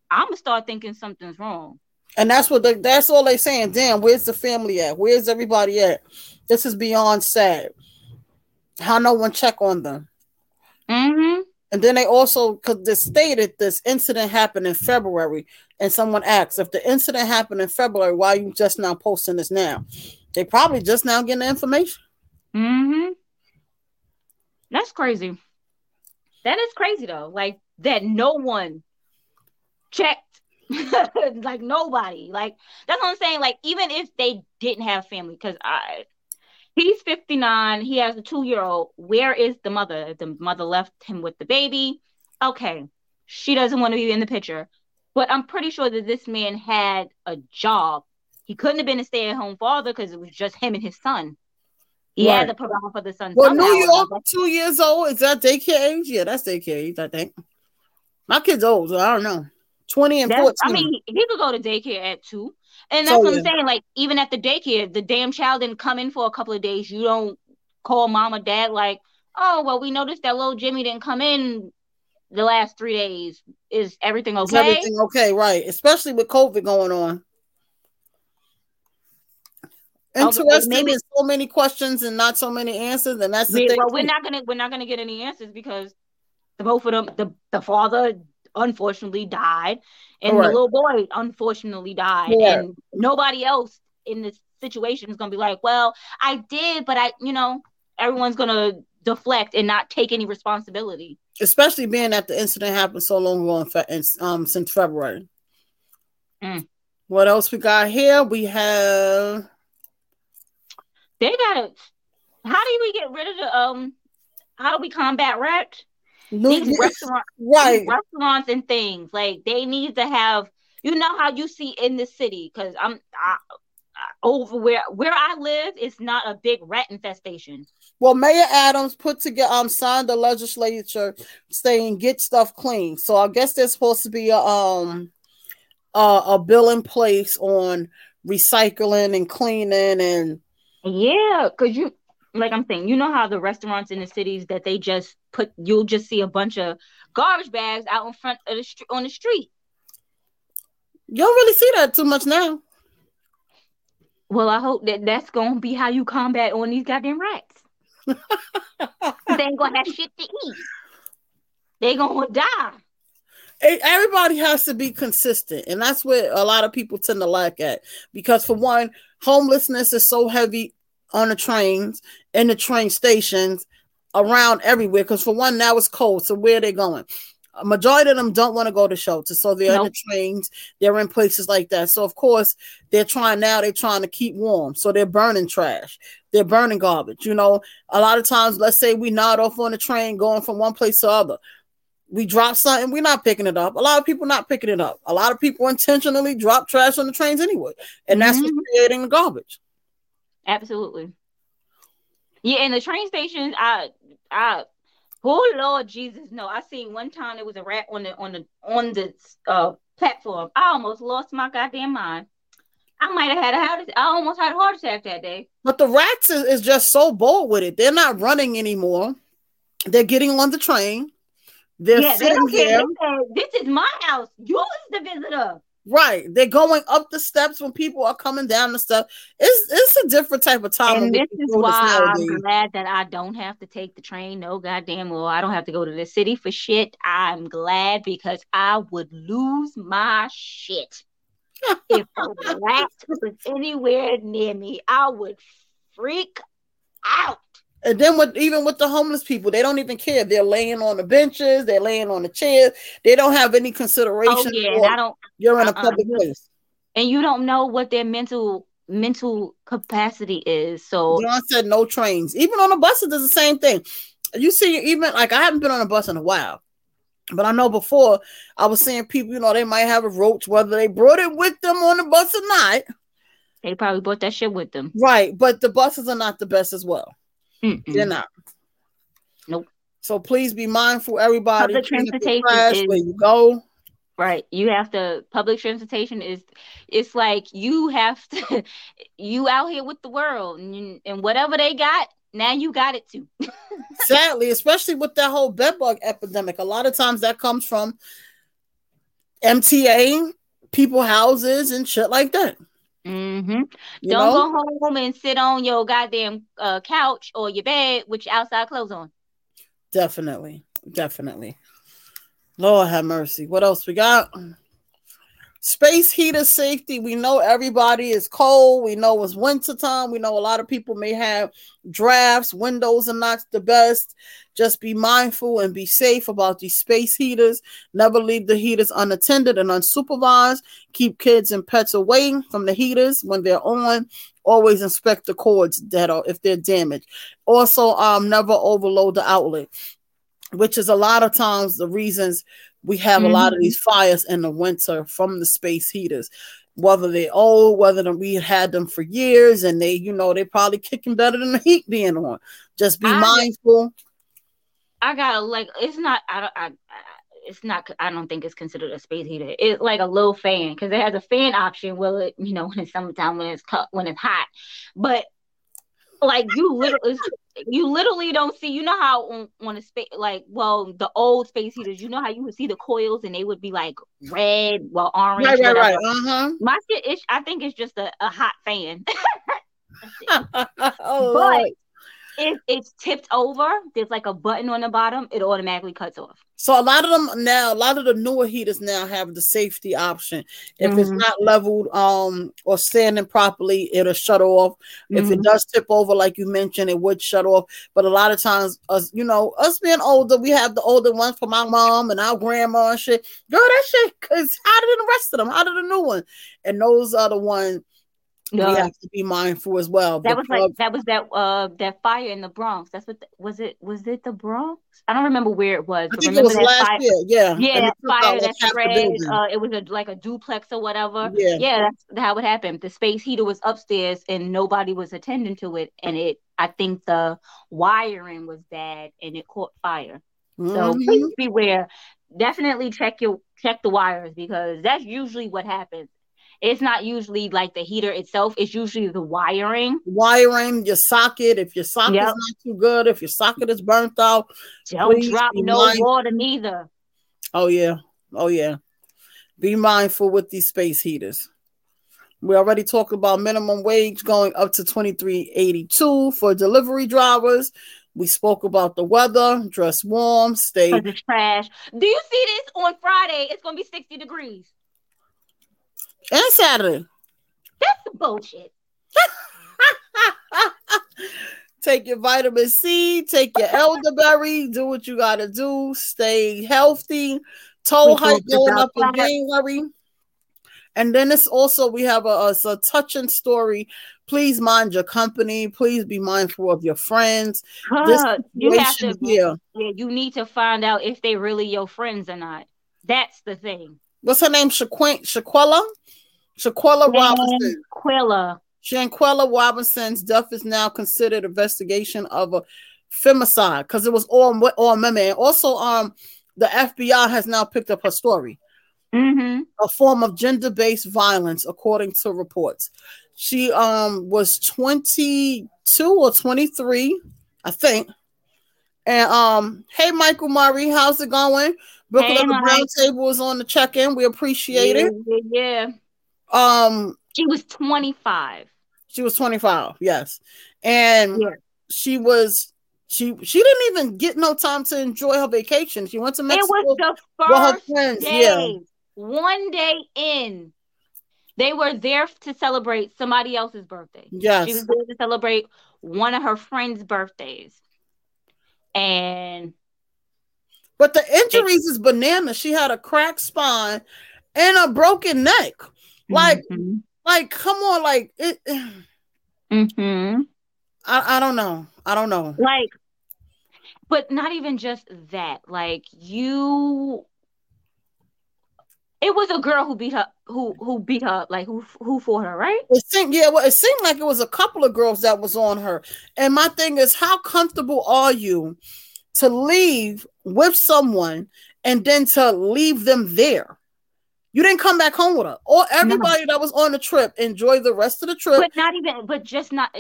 I'm going to start thinking something's wrong. And that's all they're saying. Damn, where's the family at? Where's everybody at? This is beyond sad. How no one check on them. Mm-hmm. And then they also, because they stated this incident happened in February, and someone asked, if the incident happened in February, why are you just now posting this now? They probably just now getting the information. Mm-hmm. That's crazy. That is crazy, though. Like, that no one checked. Like, nobody. Like, that's what I'm saying. Like, even if they didn't have family, because he's 59, he has a 2-year-old. Where is the mother? The mother left him with the baby. Okay, she doesn't want to be in the picture, but I'm pretty sure that this man had a job. He couldn't have been a stay-at-home father because it was just him and his son. He had to provide for the son. Well, somehow. New York, 2 years old, is that daycare age? Yeah, that's daycare age, I think. My kid's old, so I don't know. 20 and 14. I mean, he could go to daycare at 2. And that's what I'm saying. Like, even at the daycare, the damn child didn't come in for a couple of days. You don't call mom or dad like, oh, well, we noticed that little Jimmy didn't come in the last 3 days. Is everything okay? Is everything okay, right. Especially with COVID going on. Interesting. Maybe so many questions and not so many answers. And that's the thing. Well, we're not gonna get any answers because the both of them, the father unfortunately died, and the little boy unfortunately died, and nobody else in this situation is gonna be like, well, I did, but everyone's gonna deflect and not take any responsibility. Especially being that the incident happened so long ago, since February. Mm. What else we got here? We have. They gotta. How do we get rid of the How do we combat rats? These restaurants and things like they need to have, you know, how you see in the city, because over where I live, it's not a big rat infestation. Well, Mayor Adams put together signed the legislature saying get stuff clean. So I guess there's supposed to be a bill in place on recycling and cleaning and because you. Like I'm saying, you know how the restaurants in the cities that they just put, you'll just see a bunch of garbage bags out in front of on the street. You don't really see that too much now. Well, I hope that's going to be how you combat on these goddamn rats. They ain't going to have shit to eat. They going to die. Everybody has to be consistent, and that's where a lot of people tend to lack at. Because for one, homelessness is so heavy on the trains, in the train stations, around everywhere. Because for one, now it's cold. So where are they going? A majority of them don't want to go to shelter. So they're in the trains. They're in places like that. So of course, they're trying to keep warm. So they're burning trash. They're burning garbage. You know, a lot of times, let's say we nod off on the train going from one place to other. We drop something. We're not picking it up. A lot of people not picking it up. A lot of people intentionally drop trash on the trains anyway. And that's what's creating the garbage. Absolutely. Yeah, and the train stations, oh Lord Jesus, no. I seen one time there was a rat on the platform. I almost lost my goddamn mind. I might have had I almost had a heart attack that day. But the rats is just so bold with it. They're not running anymore. They're getting on the train. They're sitting here. This is my house. You is the visitor. Right, they're going up the steps when people are coming down the steps. It's a different type of time. And this is why I'm glad that I don't have to take the train. No goddamn well, I don't have to go to the city for shit. I'm glad because I would lose my shit if a rat was anywhere near me. I would freak out. And then even with the homeless people, they don't even care. They're laying on the benches. They're laying on the chairs. They don't have any consideration. Oh, yeah, you're in a public place. And you don't know what their mental capacity is. So John said no trains. Even on the buses, there's the same thing. You see, even like I haven't been on a bus in a while. But I know before I was seeing people, you know, they might have a roach, whether they brought it with them on the bus or not. They probably brought that shit with them. Right. But the buses are not the best as well. They're not. Nope. So please be mindful, everybody. Public transportation is where you go. Right. You have to, public transportation is, it's like you have to, you out here with the world and whatever they got, now you got it too. Sadly, especially with that whole bedbug epidemic. A lot of times that comes from MTA, people houses and shit like that. Mm-hmm. Don't go home and sit on your goddamn couch or your bed with your outside clothes on. Definitely. Definitely. Lord have mercy. What else we got? Space heater safety. We know everybody is cold. We know it's winter time. We know a lot of people may have drafts. Windows are not the best. Just be mindful and be safe about these space heaters. Never leave the heaters unattended and unsupervised. Keep kids and pets away from the heaters when they're on. Always inspect the cords that are, if they're damaged. Also, never overload the outlet, which is a lot of times the reasons we have a lot of these fires in the winter from the space heaters, whether they're old, whether we had them for years and they, you know, they're probably kicking better than the heat being on. Just be mindful. I gotta I don't think it's considered a space heater. It's like a low fan because it has a fan option. Well, it, you know, when it's summertime, when it's hot, but like you literally don't see, you know how on a space, like, well, the old space heaters, you know how you would see the coils and they would be like red, well, orange. Right. Uh-huh. My shit is, I think it's just a hot fan. But if it's tipped over, there's like a button on the bottom, it automatically cuts off. So a lot of the newer heaters now have the safety option. If it's not leveled or standing properly, it'll shut off. If it does tip over, like you mentioned, it would shut off. But a lot of times, us being older, we have the older ones from our mom and our grandma and shit. Girl, that shit is out of the rest of them, out of the new one. And those are the ones. No. We have to be mindful as well. That fire in the Bronx. That's what was it the Bronx? I don't remember where it was. I think it was last year. Yeah. Yeah, that fire that spread. It was like a duplex or whatever. Yeah. Yeah, that's how it happened. The space heater was upstairs and nobody was attending to it, and I think the wiring was bad and it caught fire. So please beware. Definitely check the wires because that's usually what happens. It's not usually like the heater itself. It's usually the wiring. Your socket. If your socket is not too good, if your socket is burnt out. Don't drop no water neither. Oh, yeah. Be mindful with these space heaters. We already talked about minimum wage going up to $23.82 for delivery drivers. We spoke about the weather. Dress warm. Stay. It's trash. Do you see this on Friday? It's going to be 60 degrees. And Saturday. That's the bullshit. Take your vitamin C, take your elderberry, do what you gotta do, stay healthy. Toll hike going up in January. And then it's also, we have a touching story. Please mind your company. Please be mindful of your friends. You need to find out if they really your friends or not. That's the thing. What's her name? Shanquella Robinson. Shanquella Robinson's death is now considered investigation of a femicide because it was all women. Also, the FBI has now picked up her story. A form of gender-based violence, according to reports. She was 22 or 23, I think. And hey, Michael Murray, how's it going? Brooklyn at the Brown Table is on the check-in. We appreciate it. Yeah. She was 25. Yes. And she was she didn't even get no time to enjoy her vacation. She went to Mexico. It was the first day. Yeah. One day in. They were there to celebrate somebody else's birthday. Yes. She was there to celebrate one of her friends' birthdays. But the injuries is bananas. She had a cracked spine and a broken neck. Like, come on, like it. I don't know. Like, but not even just that. Like, you It was a girl who beat her, who fought her, right? It seemed like it was a couple of girls that was on her. And my thing is, how comfortable are you to leave with someone and then to leave them there? You didn't come back home with her, or everybody that was on the trip enjoyed the rest of the trip. But not even, just not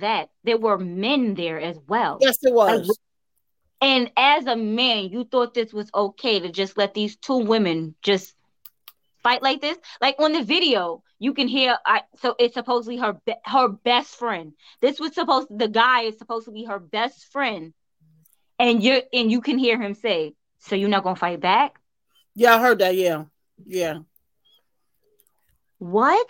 that. There were men there as well. Yes, it was. And as a man, you thought this was okay to just let these two women just fight like this? Like on the video, you can hear. So it's supposedly her best friend. The guy is supposed to be her best friend, and you can hear him say, "So you're not gonna fight back?" Yeah, I heard that. Yeah. What?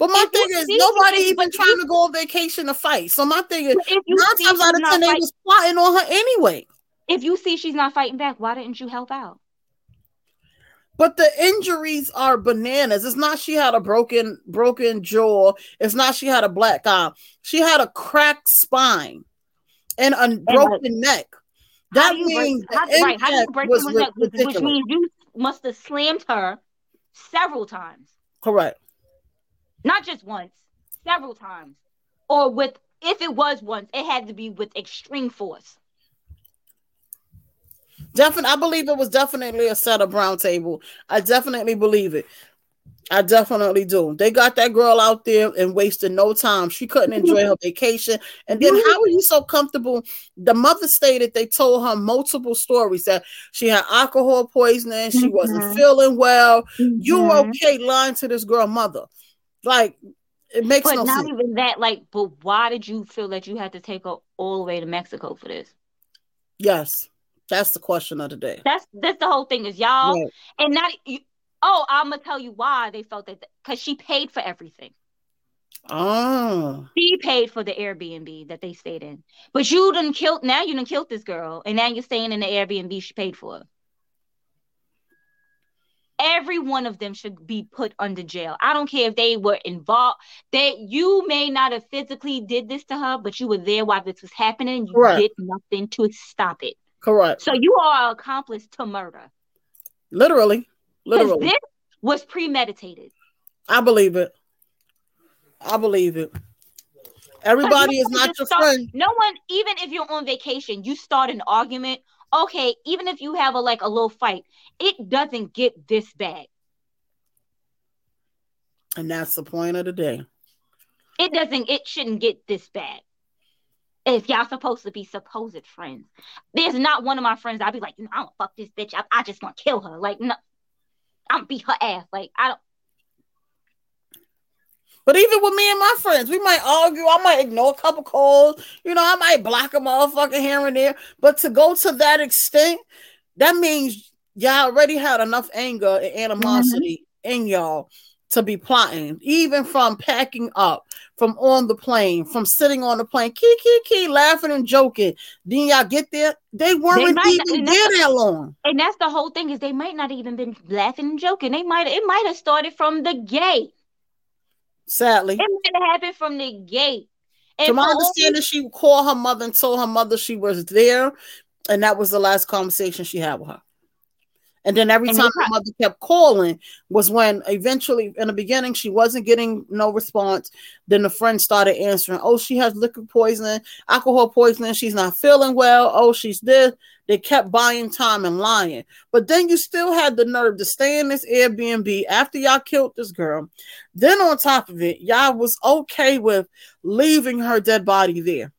But my thing is, nobody even trying to go on vacation to fight. So my thing is, 9 times out of 10, they was plotting on her anyway. If you see she's not fighting back, why didn't you help out? But the injuries are bananas. It's not she had a broken jaw. It's not she had a black eye. She had a cracked spine and a broken neck. That means how do you break someone's neck? Which means you must have slammed her several times. Correct. Not just once, several times. Or if it was once, it had to be with extreme force. I believe it was definitely a set of brown table. I definitely believe it. I definitely do. They got that girl out there and wasted no time. She couldn't enjoy her vacation. And then how are you so comfortable? The mother stated they told her multiple stories that she had alcohol poisoning. She wasn't feeling well. You were okay lying to this girl mother. Like, it makes no sense. But not even that. Like, but why did you feel that you had to take her all the way to Mexico for this? Yes. That's the question of the day. That's the whole thing is, y'all. Right. And not... I'm going to tell you why they felt that. Because she paid for everything. Oh. She paid for the Airbnb that they stayed in. But you done killed this girl. And now you're staying in the Airbnb she paid for. Every one of them should be put under jail. I don't care if they were involved. You may not have physically did this to her, but you were there while this was happening. You did nothing to stop it. Correct. So you are accomplice to murder. Literally. This was premeditated. I believe it. Everybody is not your friend. No one, even if you're on vacation, you start an argument. Okay, even if you have a little fight, it doesn't get this bad. And that's the point of the day. It shouldn't get this bad. If y'all supposed to be supposed friends. There's not one of my friends I'd be like, I don't fuck this bitch up. I just want to kill her. Like, no. I'm beat her ass. Like, I don't. But even with me and my friends, we might argue. I might ignore a couple calls. I might block a motherfucker here and there. But to go to that extent, that means y'all already had enough anger and animosity in y'all to be plotting. Even from packing up, from on the plane, from sitting on the plane, key, laughing and joking. Then y'all get there. They weren't even there that long. And that's the whole thing is they might not even been laughing and joking. It might have started from the gate. Sadly, it might have happened from the gate. And to my understanding, she called her mother and told her mother she was there, and that was the last conversation she had with her. And then every time her mother kept calling was when eventually, in the beginning, she wasn't getting no response. Then the friend started answering, oh, she has liquor poisoning, alcohol poisoning. She's not feeling well. Oh, she's this. They kept buying time and lying. But then you still had the nerve to stay in this Airbnb after y'all killed this girl. Then on top of it, y'all was okay with leaving her dead body there.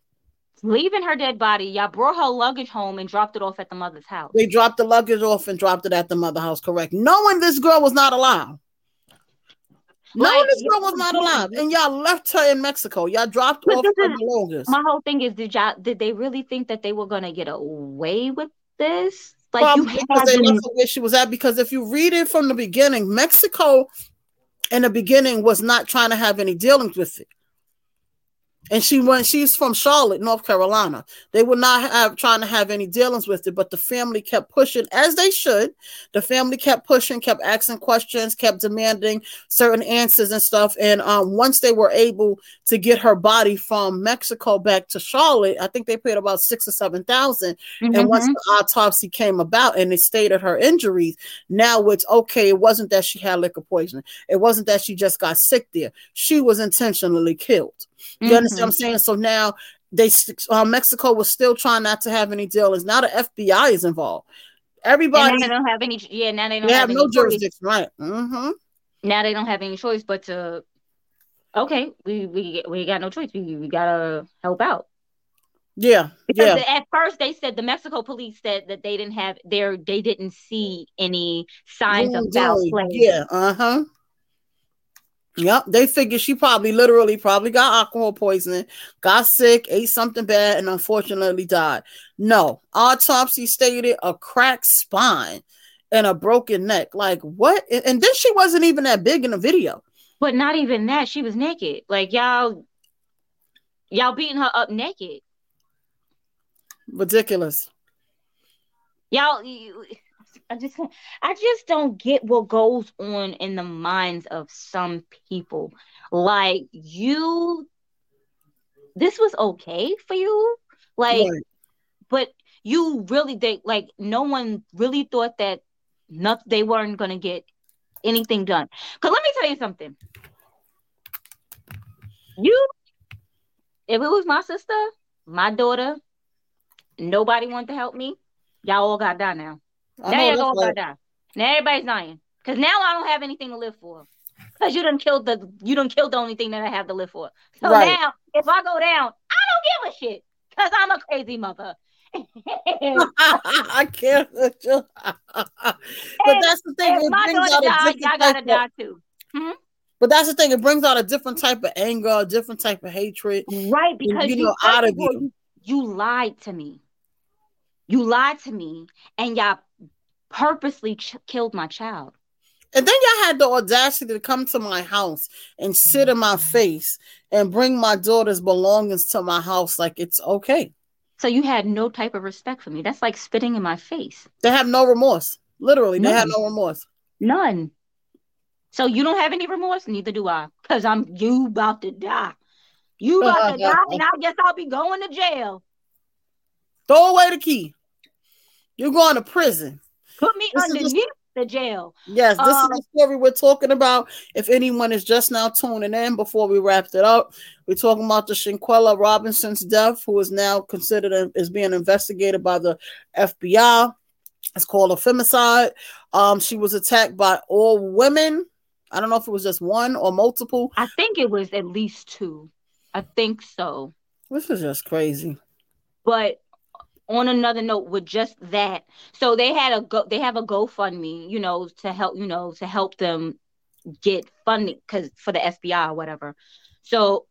Leaving her dead body, y'all brought her luggage home and dropped it off at the mother's house. They dropped the luggage off and dropped it at the mother's house, correct? Knowing this girl was not alive. And y'all left her in Mexico. Y'all dropped off her belongings. My whole thing is, did they really think that they were going to get away with this? Like, probably because they left her where she was at, because if you read it from the beginning, Mexico in the beginning was not trying to have any dealings with it. And she's from Charlotte, North Carolina. They were not trying to have any dealings with it, but the family kept pushing, as they should. The family kept pushing, kept asking questions, kept demanding certain answers and stuff. And once they were able to get her body from Mexico back to Charlotte, I think they paid about $6,000 or $7,000. Mm-hmm. And once the autopsy came about and it stated her injuries, now it's okay. It wasn't that she had liquor poisoning. It wasn't that she just got sick there. She was intentionally killed. You understand what I'm saying? So now they Mexico was still trying not to have any dealings. Now the FBI is involved. Everybody now they don't have any. Yeah, now they don't have no jurisdiction, right? Mm-hmm. Now they don't have any choice but to. Okay, we got no choice. We gotta help out. Yeah, because at first they said the Mexico police said that they didn't have they didn't see any signs of foul play. Yeah. Uh huh. Yep, they figured she probably got alcohol poisoning, got sick, ate something bad, and unfortunately died. No, autopsy stated a cracked spine and a broken neck. Like, what? And then she wasn't even that big in the video. But not even that. She was naked. Like, y'all beating her up naked. Ridiculous. Y'all... I just don't get what goes on in the minds of some people. Like, this was okay for you? Like, right. But you really, no one really thought that they weren't going to get anything done. Because let me tell you something. If it was my sister, my daughter, nobody wanted to help me, y'all all got to die now. Now you're going to die. Now everybody's dying. Because now I don't have anything to live for. Because you done killed the only thing that I have to live for. So right. Now, if I go down, I don't give a shit. Because I'm a crazy mother. I can't. But that's the thing. If my daughter dies, y'all got to die too. Hmm? But that's the thing. It brings out a different type of anger, a different type of hatred. Right, because you lied to me. You lied to me, and y'all purposely killed my child. And then y'all had the audacity to come to my house and sit in my face and bring my daughter's belongings to my house like it's okay. So you had no type of respect for me. That's like spitting in my face. They have no remorse. Literally, None. They have no remorse. None. So you don't have any remorse? Neither do I, because you about to die. You about to die, and I guess I'll be going to jail. Throw away the key. You're going to prison. Put me underneath the jail. Yes, this is the story we're talking about. If anyone is just now tuning in, before we wrap it up, we're talking about the Shanquella Robinson's death, who is now considered as being investigated by the FBI. It's called a femicide. She was attacked by all women. I don't know if it was just one or multiple. I think it was at least two. I think so. This is just crazy. But on another note, with just that, so they have a GoFundMe, to help them get funding because for the FBI or whatever. So,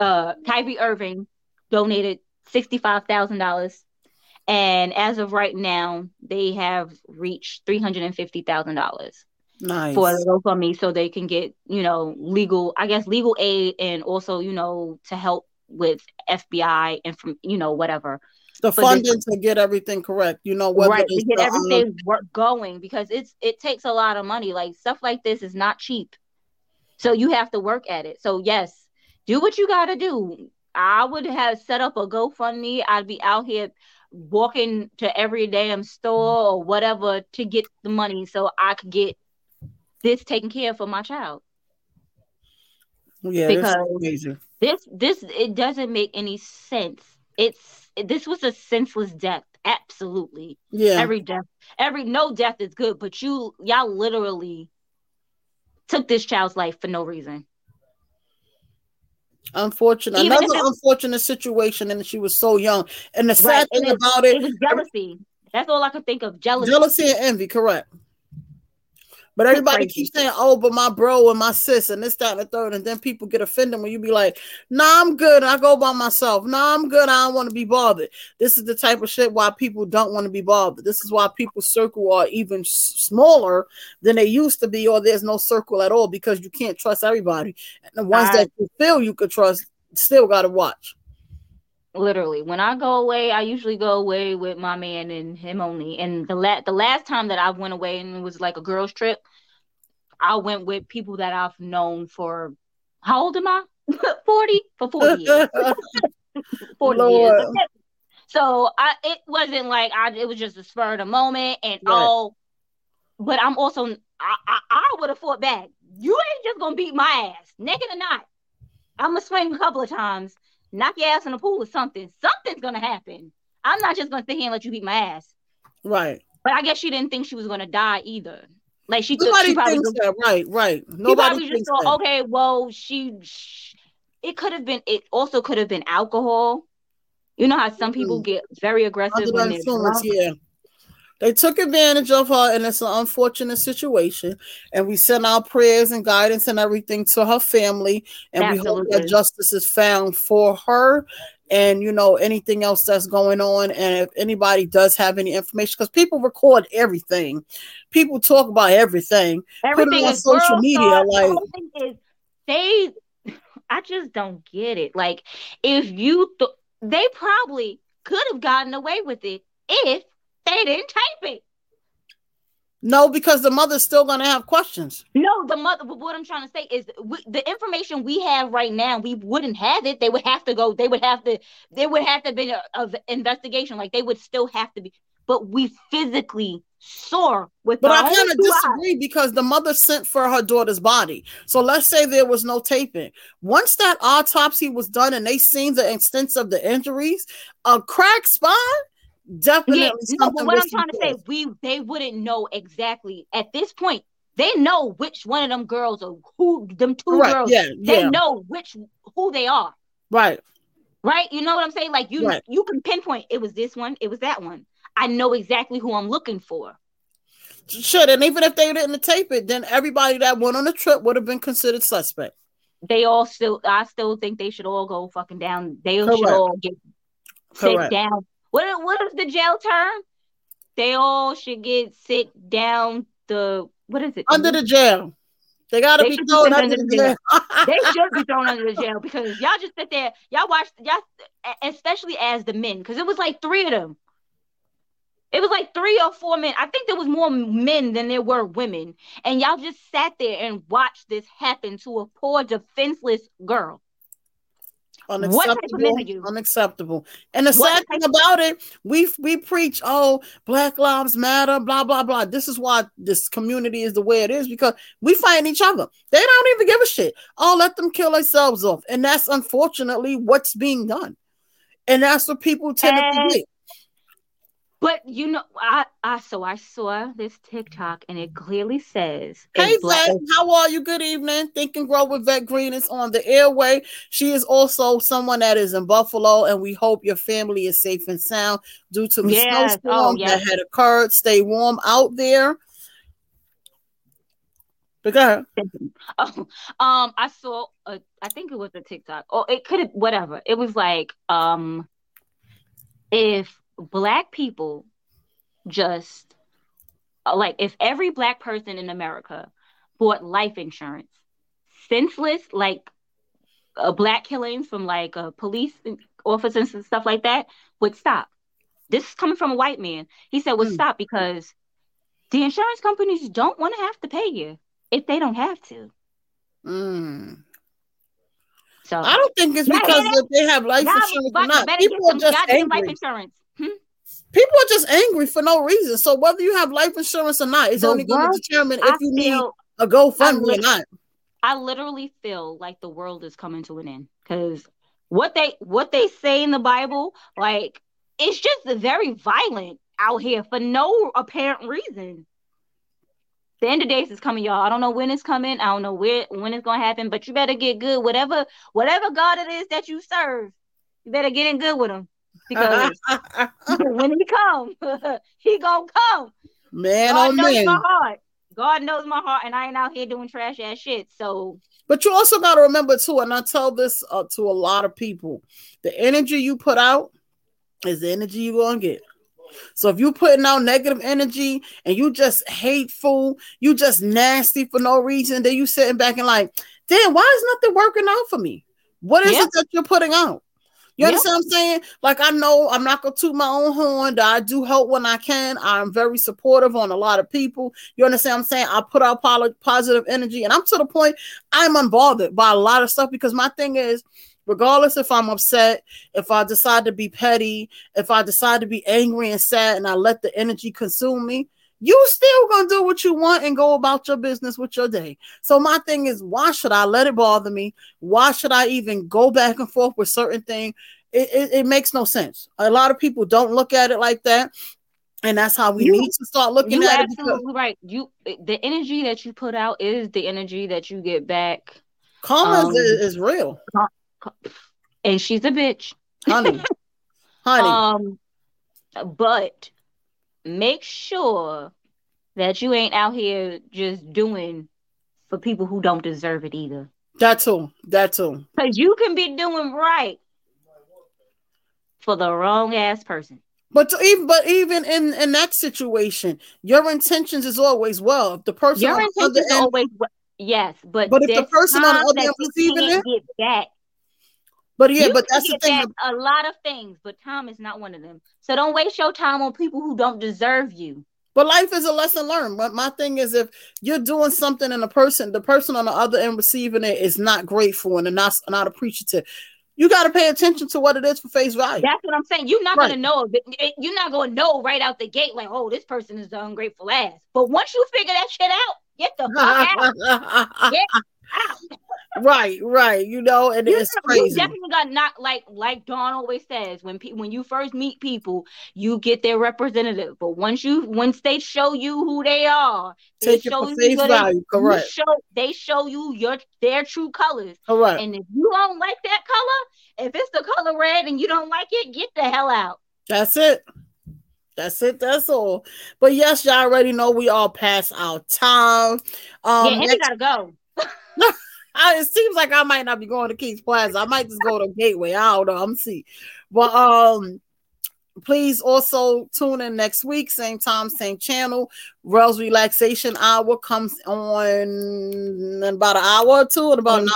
Kyrie Irving donated $65,000, and as of right now, they have reached $350,000 for the GoFundMe, so they can get legal aid and also to help with FBI and from whatever. The funding to get everything correct, right? To get everything going, because it takes a lot of money. Like, stuff like this is not cheap, so you have to work at it. So yes, do what you gotta do. I would have set up a GoFundMe. I'd be out here walking to every damn store or whatever to get the money so I could get this taken care of for my child. Yeah, because this it doesn't make any sense. This was a senseless death. Absolutely. Yeah. No death is good, but y'all literally took this child's life for no reason. Another unfortunate situation, and she was so young. And the sad thing about it was jealousy. That's all I could think of. Jealousy and envy, correct. But everybody keeps saying, oh, but my bro and my sis and this, that, and the third. And then people get offended when you be like, nah, I'm good. I go by myself. Nah, I'm good. I don't want to be bothered. This is the type of shit why people don't want to be bothered. This is why people's circle are even smaller than they used to be, or there's no circle at all, because you can't trust everybody. And the ones that you feel you could trust, still got to watch. Literally, when I go away, I usually go away with my man and him only. And the last time that I went away and it was like a girls trip, I went with people that I've known for, how old am I? 40? For 40 years. 40 Lord. Years. So it wasn't like it was just a spur of the moment and right. all. But I'm also, I would have fought back. You ain't just going to beat my ass, naked or not. I'm going to swing a couple of times. Knock your ass in the pool or something. Something's going to happen. I'm not just going to sit here and let you beat my ass. Right. But I guess she didn't think she was going to die either. Like she probably thinks that. Right, right. Nobody just thought, that. Okay, well, it could have been, it also could have been alcohol. You know how some people get very aggressive when they're drunk? Yeah. They took advantage of her, and it's an unfortunate situation. And we send our prayers and guidance and everything to her family. And Absolutely. We hope that justice is found for her and, you know, anything else that's going on. And if anybody does have any information, because people record everything. People talk about everything. Everything on social media. Like, I just don't get it. Like, if you, they probably could have gotten away with it if they didn't type it. No, because the mother's still going to have questions. No, the mother. But what I'm trying to say is the information we have right now, we wouldn't have it. They would have to go. There would have to be an investigation. Like they would still have to be. But we physically saw with. But I kind of disagree because the mother sent for her daughter's body. So let's say there was no taping. Once that autopsy was done and they seen the extent of the injuries, a cracked spine. Definitely. Yeah, no, but what I'm trying to say, they wouldn't know exactly at this point. They know which one of them girls or who them two right, girls. Yeah, they know who they are. Right. Right. You know what I'm saying? Like you can pinpoint. It was this one. It was that one. I know exactly who I'm looking for. Sure. And even if they didn't tape it, then everybody that went on the trip would have been considered suspect. I still think they should all go fucking down. They Correct. Should all get sit Correct. Down. What is the jail term? They all should get sit down the what is it? Under the jail. They gotta be thrown under the jail. They should be thrown under the jail because y'all just sit there, y'all watch, especially as the men, because it was like three of them. It was like three or four men. I think there was more men than there were women. And y'all just sat there and watched this happen to a poor defenseless girl. Unacceptable. And the sad thing about it, we preach, oh, Black Lives Matter, blah, blah, blah. This is why this community is the way it is, because we fight each other. They don't even give a shit. Oh, let them kill themselves off. And that's unfortunately what's being done. And that's what people tend to do. But, you know, I saw this TikTok, and it clearly says... Hey, Vette, how are you? Good evening. Think and Grow with Vette Green is on the airway. She is also someone that is in Buffalo, and we hope your family is safe and sound due to the snowstorm that had occurred. Stay warm out there. But go ahead. I saw, I think it was a TikTok, or it could have, whatever. It was like, if... Black people just like if every Black person in America bought life insurance, senseless like Black killings from like police officers and stuff like that would stop. This is coming from a white man. He said would stop because the insurance companies don't want to have to pay you if they don't have to. Mm. So I don't think it's because if they have life insurance or not. People are just angry. Life insurance. People are just angry for no reason. So whether you have life insurance or not, it's only going to determine if you need a GoFundMe or not. I literally feel like the world is coming to an end because what they say in the Bible, like it's just very violent out here for no apparent reason. The end of days is coming, y'all. I don't know when it's coming. I don't know when it's gonna happen. But you better get good, whatever God it is that you serve. You better get in good with him. Because when he comes, he gonna come. Man, God knows my heart. God knows my heart, and I ain't out here doing trash ass shit. So, but you also gotta remember too, and I tell this to a lot of people: the energy you put out is the energy you are gonna get. So if you're putting out negative energy and you just hateful, you just nasty for no reason, then you sitting back and like, damn, why is nothing working out for me? What is it that you're putting out? You understand what I'm saying? Like, I know I'm not going to toot my own horn. I do help when I can. I'm very supportive on a lot of people. You understand what I'm saying? I put out positive energy. And I'm to the point, I'm unbothered by a lot of stuff, because my thing is, regardless if I'm upset, if I decide to be petty, if I decide to be angry and sad, and I let the energy consume me, you still going to do what you want and go about your business with your day. So my thing is, why should I let it bother me? Why should I even go back and forth with certain things? It makes no sense. A lot of people don't look at it like that. And that's how we need to start looking at it. Absolutely right. The energy that you put out is the energy that you get back. Karma is real. And she's a bitch. Honey. But make sure that you ain't out here just doing for people who don't deserve it either. That's all. Because you can be doing right for the wrong ass person. But even in that situation, your intentions is always well. If the person your intentions is always well. Yes, but if the person on the other end receiving it, get that. But yeah, but that's the thing. A lot of things, but time is not one of them. So don't waste your time on people who don't deserve you. But life is a lesson learned. But my thing is, if you're doing something and the person on the other end receiving it is not grateful and not appreciative, you got to pay attention to what it is for face value. That's what I'm saying. You're not going to know. You're not going to know right out the gate, like, oh, this person is the ungrateful ass. But once you figure that shit out, get the fuck out. Get out. Right, you know, and it's crazy. You definitely got not like Dawn always says, when you first meet people, you get their representative. But once they show you who they are, they show you their true colors. Correct. And if you don't like that color, if it's the color red and you don't like it, get the hell out. That's it. That's it. That's all. But yes, y'all already know we all pass our time. And we gotta go. It seems like I might not be going to King's Plaza. I might just go to Gateway. I don't know. I'm see. But please also tune in next week. Same time, same channel. REL's Relaxation Hour comes on in about an hour or two. In about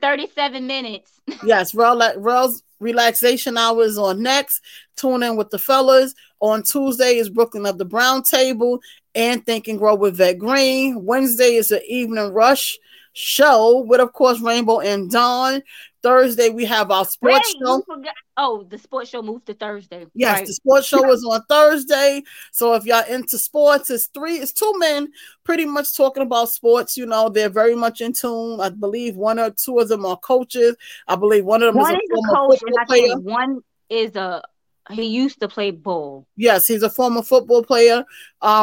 37 minutes. Yes, REL's Relaxation Hour is on next. Tune in with the fellas. On Tuesday is Brooklyn of the Brown Table and Think and Grow with Vette Green. Wednesday is the Evening Rush show with, of course, Rainbow and Dawn. Thursday we have our sports show. The sports show moved to Thursday. Yes, right. The sports show is on Thursday. So if y'all into sports, it's two men pretty much talking about sports. You know, they're very much in tune. I believe one or two of them are coaches. I believe one of them is a former football player. One is a He used to play ball. Yes, he's a former football player.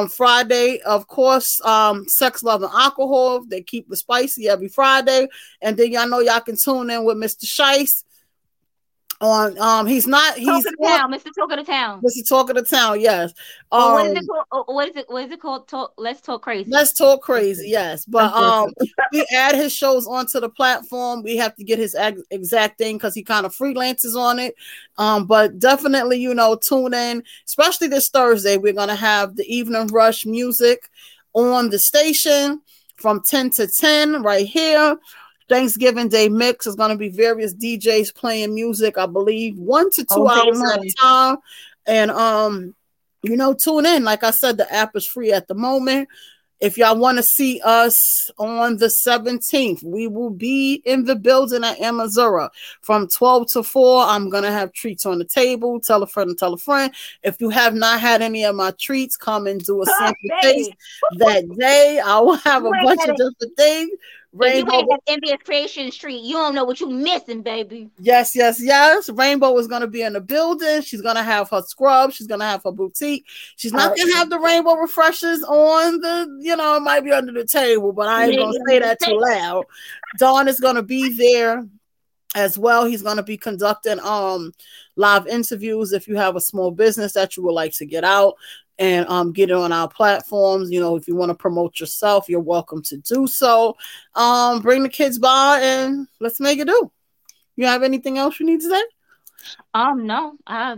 Friday, of course, Sex, Love, and Alcohol. They keep it spicy every Friday. And then y'all know y'all can tune in with Mr. Shice. Mr. Talk of the Town. Mr. Talk of the Town, yes. What is it called? Let's Talk Crazy. Let's Talk Crazy, yes. But we add his shows onto the platform. We have to get his exact thing because he kind of freelances on it. But definitely, you know, tune in. Especially this Thursday, we're going to have the Evening Rush music on the station from 10 to 10 right here. Thanksgiving Day mix is going to be various DJs playing music, I believe, 1 to 2 hours at a time. And, you know, tune in. Like I said, the app is free at the moment. If y'all want to see us on the 17th, we will be in the building at Amazura from 12 to 4. I'm going to have treats on the table. Tell a friend and tell a friend. If you have not had any of my treats, come and do a sample taste that day. I will have a bunch of different things. Rainbow, you had that Envious Creation Street. You don't know what you missing, baby. Yes. Rainbow is going to be in the building. She's going to have her scrub. She's going to have her boutique. She's not going to have the Rainbow Refreshes on the, you know, it might be under the table, but I ain't going to say that too loud. Dawn is going to be there as well. He's going to be conducting live interviews if you have a small business that you would like to get out and get it on our platforms. You know, if you want to promote yourself, you're welcome to do so. Bring the kids by and let's make it do. You have anything else you need to say? No. I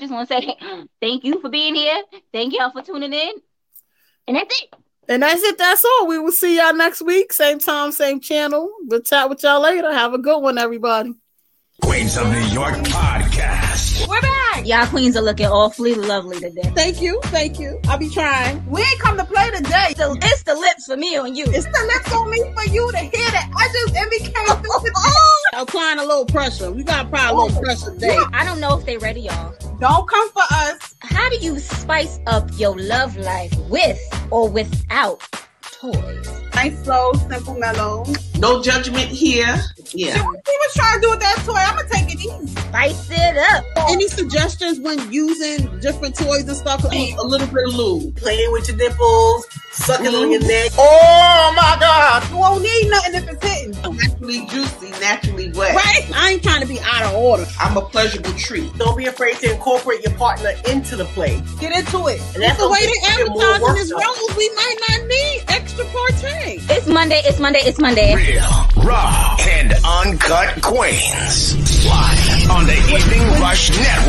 just want to say thank you for being here. Thank y'all for tuning in. And that's it. And that's it. That's all. We will see y'all next week. Same time, same channel. We'll chat with y'all later. Have a good one, everybody. Queens of New York Podcast. We're back. Y'all queens are looking awfully lovely today. Thank you. Thank you. I'll be trying. We ain't come to play today. It's the lips for me on you. It's the lips on me for you to hear that. Applying a little pressure. We got to apply a little pressure today. I don't know if they ready, y'all. Don't come for us. How do you spice up your love life with or without toys? Nice, slow, simple, mellow. No judgment here. Yeah. She was trying to do with that toy. I'm going to take it easy. Spice it up. Any suggestions when using different toys and stuff? A little bit of lube. Playing with your nipples. Sucking on your neck. Oh, my God. You won't need nothing if it's hitting. Naturally juicy, naturally wet. Right? I ain't trying to be out of order. I'm a pleasurable treat. Don't be afraid to incorporate your partner into the play. Get into it. And that's the way they're advertising this role. We might not need extra partners. It's Monday, it's Monday, it's Monday. Real, raw, and uncut queens. Live on the Evening Rush Network.